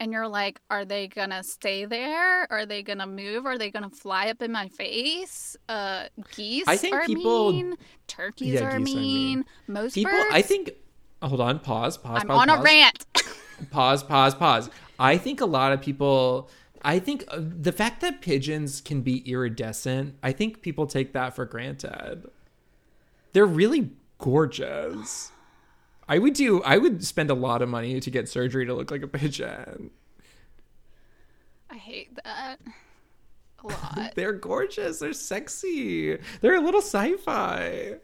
and you're like, are they gonna stay there? Are they gonna move? Are they gonna fly up in my face? Uh, geese I think are people... mean. Turkeys yeah, are, geese mean. are mean. Most people, birds? I think... Hold on, pause, pause, I'm pause. I'm on pause. a rant. Pause, pause, pause. I think a lot of people... I think the fact that pigeons can be iridescent, I think people take that for granted. They're really gorgeous. I would do. I would spend a lot of money to get surgery to look like a pigeon. I hate that a lot. They're gorgeous. They're sexy. They're a little sci-fi.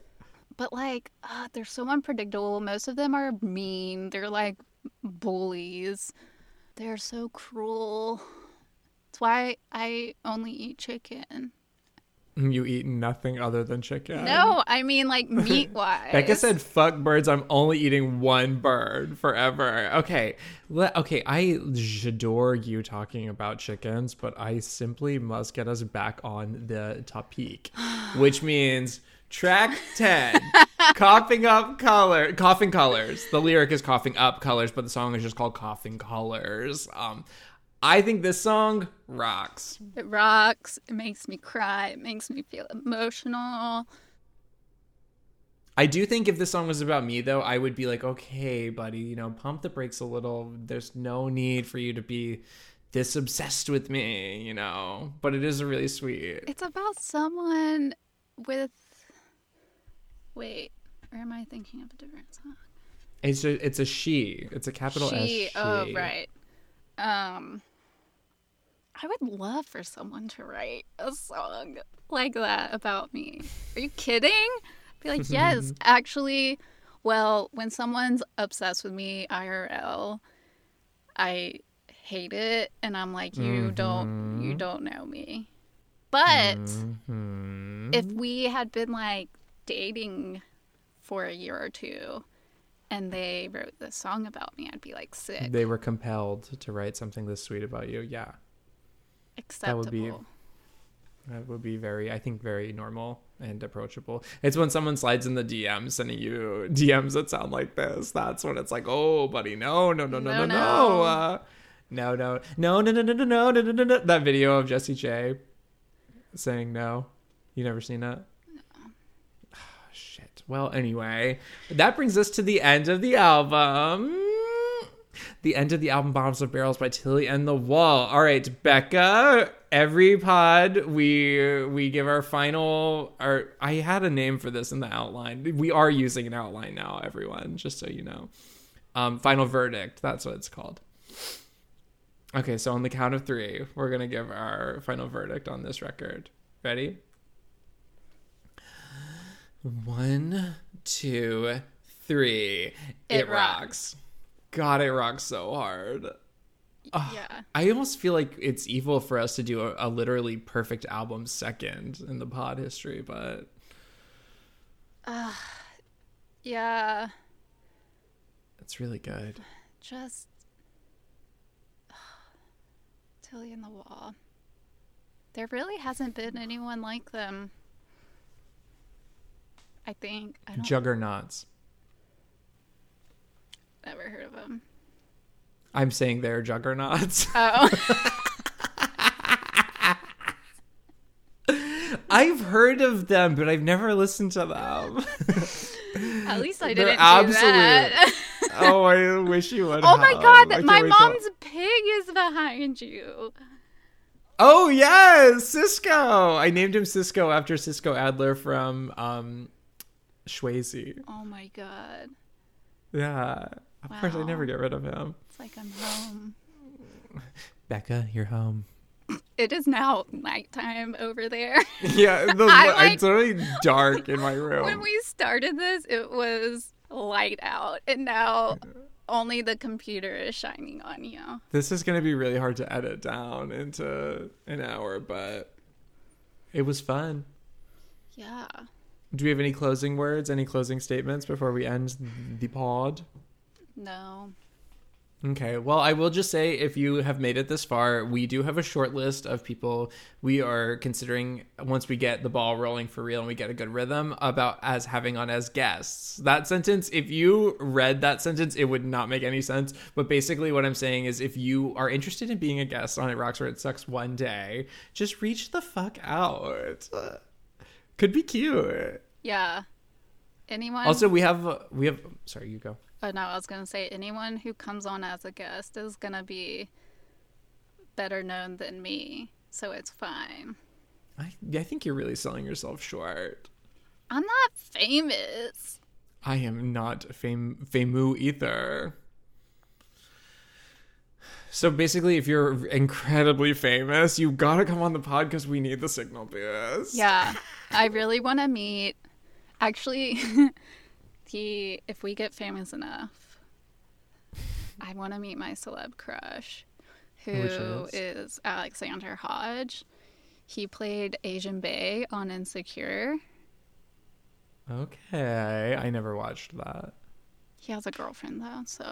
But like, uh, they're so unpredictable. Most of them are mean. They're like bullies. They're so cruel. That's why I only eat chicken. You eat nothing other than chicken? No, I mean like meat-wise. Becca said, fuck birds. I'm only eating one bird forever. Okay. Le- okay, I adore you talking about chickens, but I simply must get us back on the topic, which means track ten, Coughing Up Color, Coffin Colors. The lyric is Coughing Up Colors, but the song is just called Coffin Colors. Um, I think this song rocks. It rocks. It makes me cry. It makes me feel emotional. I do think if this song was about me, though, I would be like, okay, buddy, you know, pump the brakes a little. There's no need for you to be this obsessed with me, you know. But it is really sweet. It's about someone with... Wait, or am I thinking of a different song? It's a, it's a she. It's a capital she. S. She. Oh, right. Um, I would love for someone to write a song like that about me. Are you kidding? I'd be like, yes, actually. Well, when someone's obsessed with me, I R L, I hate it, and I'm like, you mm-hmm. don't, you don't know me. But mm-hmm. if we had been like dating for a year or two, and they wrote this song about me, I'd be like, sick. They were compelled to write something this sweet about you. Yeah. Acceptable. That would be, that would be very, I think, very normal and approachable. It's when someone slides in the D M sending you D Ms that sound like this. That's when it's like, oh, buddy, no, no, no, no, no, no. No, uh, no, no, no, no, no, no, no, no, no, no. That video of Jessie J saying no. You never seen that? Well, anyway, that brings us to the end of the album. The end of the album, Bottoms of Barrels by Tilly and the Wall. All right, Becca, every pod, we we give our final... Our, I had a name for this in the outline. We are using an outline now, everyone, just so you know. Um, final verdict, that's what it's called. Okay, so on the count of three, we're going to give our final verdict on this record. Ready? One, two, three. It, it rocks. rocks. God, it rocks so hard. Ugh, yeah. I almost feel like it's evil for us to do a, a literally perfect album second in the pod history, but... Uh, yeah. It's really good. Just... Tilly and the Wall. There really hasn't been anyone like them. I think. I don't Juggernauts. Know. Never heard of them. I'm saying they're juggernauts. Oh. I've heard of them, but I've never listened to them. At least I didn't absolute. do that. Oh, I wish you would. Oh my have. God, my mom's to... pig is behind you. Oh yes, Cisco. I named him Cisco after Cisco Adler from um, Schwazy. Oh my God. Yeah. Of wow. course, I never get rid of him. It's like I'm home. Becca, you're home. It is now nighttime over there. Yeah, the, like, it's really dark in my room. When we started this, it was light out, and now only the computer is shining on you. This is going to be really hard to edit down into an hour, but it was fun. Yeah. Do we have any closing words, any closing statements before we end the pod? No. Okay, well, I will just say, if you have made it this far, we do have a short list of people we are considering, once we get the ball rolling for real and we get a good rhythm, about as having on as guests. That sentence, if you read that sentence, it would not make any sense. But basically what I'm saying is, if you are interested in being a guest on It Rocks or It Sucks one day, just reach the fuck out. Could be cute. Yeah. Anyone? Also, we have, we have, sorry, you go. Oh, no, I was going to say, anyone who comes on as a guest is going to be better known than me, so it's fine. I I think you're really selling yourself short. I'm not famous. I am not fam- famu either. So basically, if you're incredibly famous, you've got to come on the pod because we need the signal boost. Yeah, I really want to meet... Actually... He, if we get famous enough, I want to meet my celeb crush, who is? is Alexander Hodge. He played Asian Bay on Insecure. Okay, I never watched that. He has a girlfriend though, so.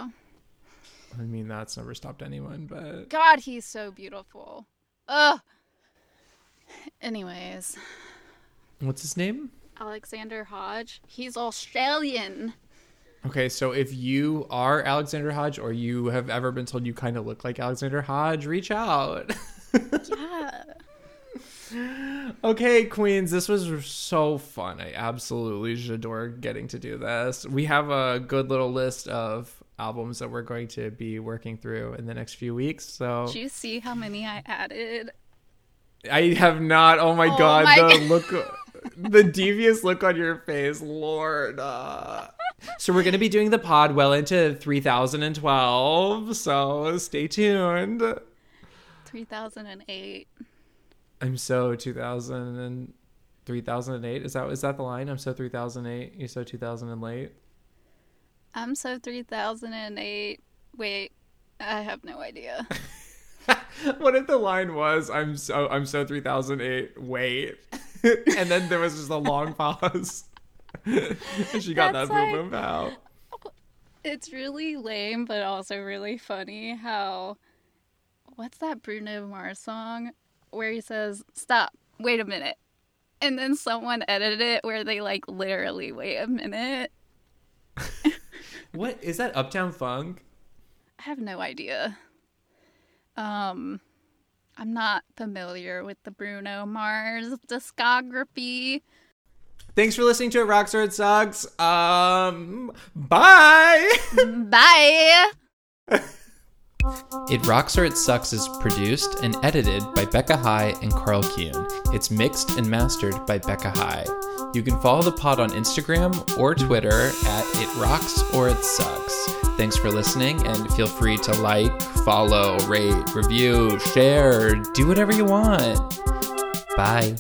I mean, that's never stopped anyone, but. God, he's so beautiful. Ugh. Anyways. What's his name? Alexander Hodge. He's Australian. Okay, so if you are Alexander Hodge, or you have ever been told you kind of look like Alexander Hodge, reach out. Yeah. Okay, queens, this was so fun. I absolutely adore getting to do this. We have a good little list of albums that we're going to be working through in the next few weeks. So, do you see how many I added? I have not. Oh my oh god, my the god. look. The devious look on your face, Lord. Uh. So we're going to be doing the pod well into three thousand twelve. So stay tuned. three thousand eight. I'm so two thousand and three thousand eight. Is that is that the line? I'm so three thousand eight. You're so two thousand and late. I'm so three thousand eight. Wait, I have no idea. What if the line was, I'm so I'm so three thousand eight. Wait. And then there was just a long pause. And she got That's that like, boom boom out. It's really lame, but also really funny how... What's that Bruno Mars song where he says, stop, wait a minute. And then someone edited it where they, like, literally wait a minute. What? Is that Uptown Funk? I have no idea. Um... I'm not familiar with the Bruno Mars discography. Thanks for listening to It Rocks or It Sucks. Um, bye! Bye! It Rocks or It Sucks is produced and edited by Becca High and Carl Kuhn. It's mixed and mastered by Becca High. You can follow the pod on Instagram or Twitter at It Rocks or It Sucks. Thanks for listening, and feel free to like, follow, rate, review, share, do whatever you want. Bye.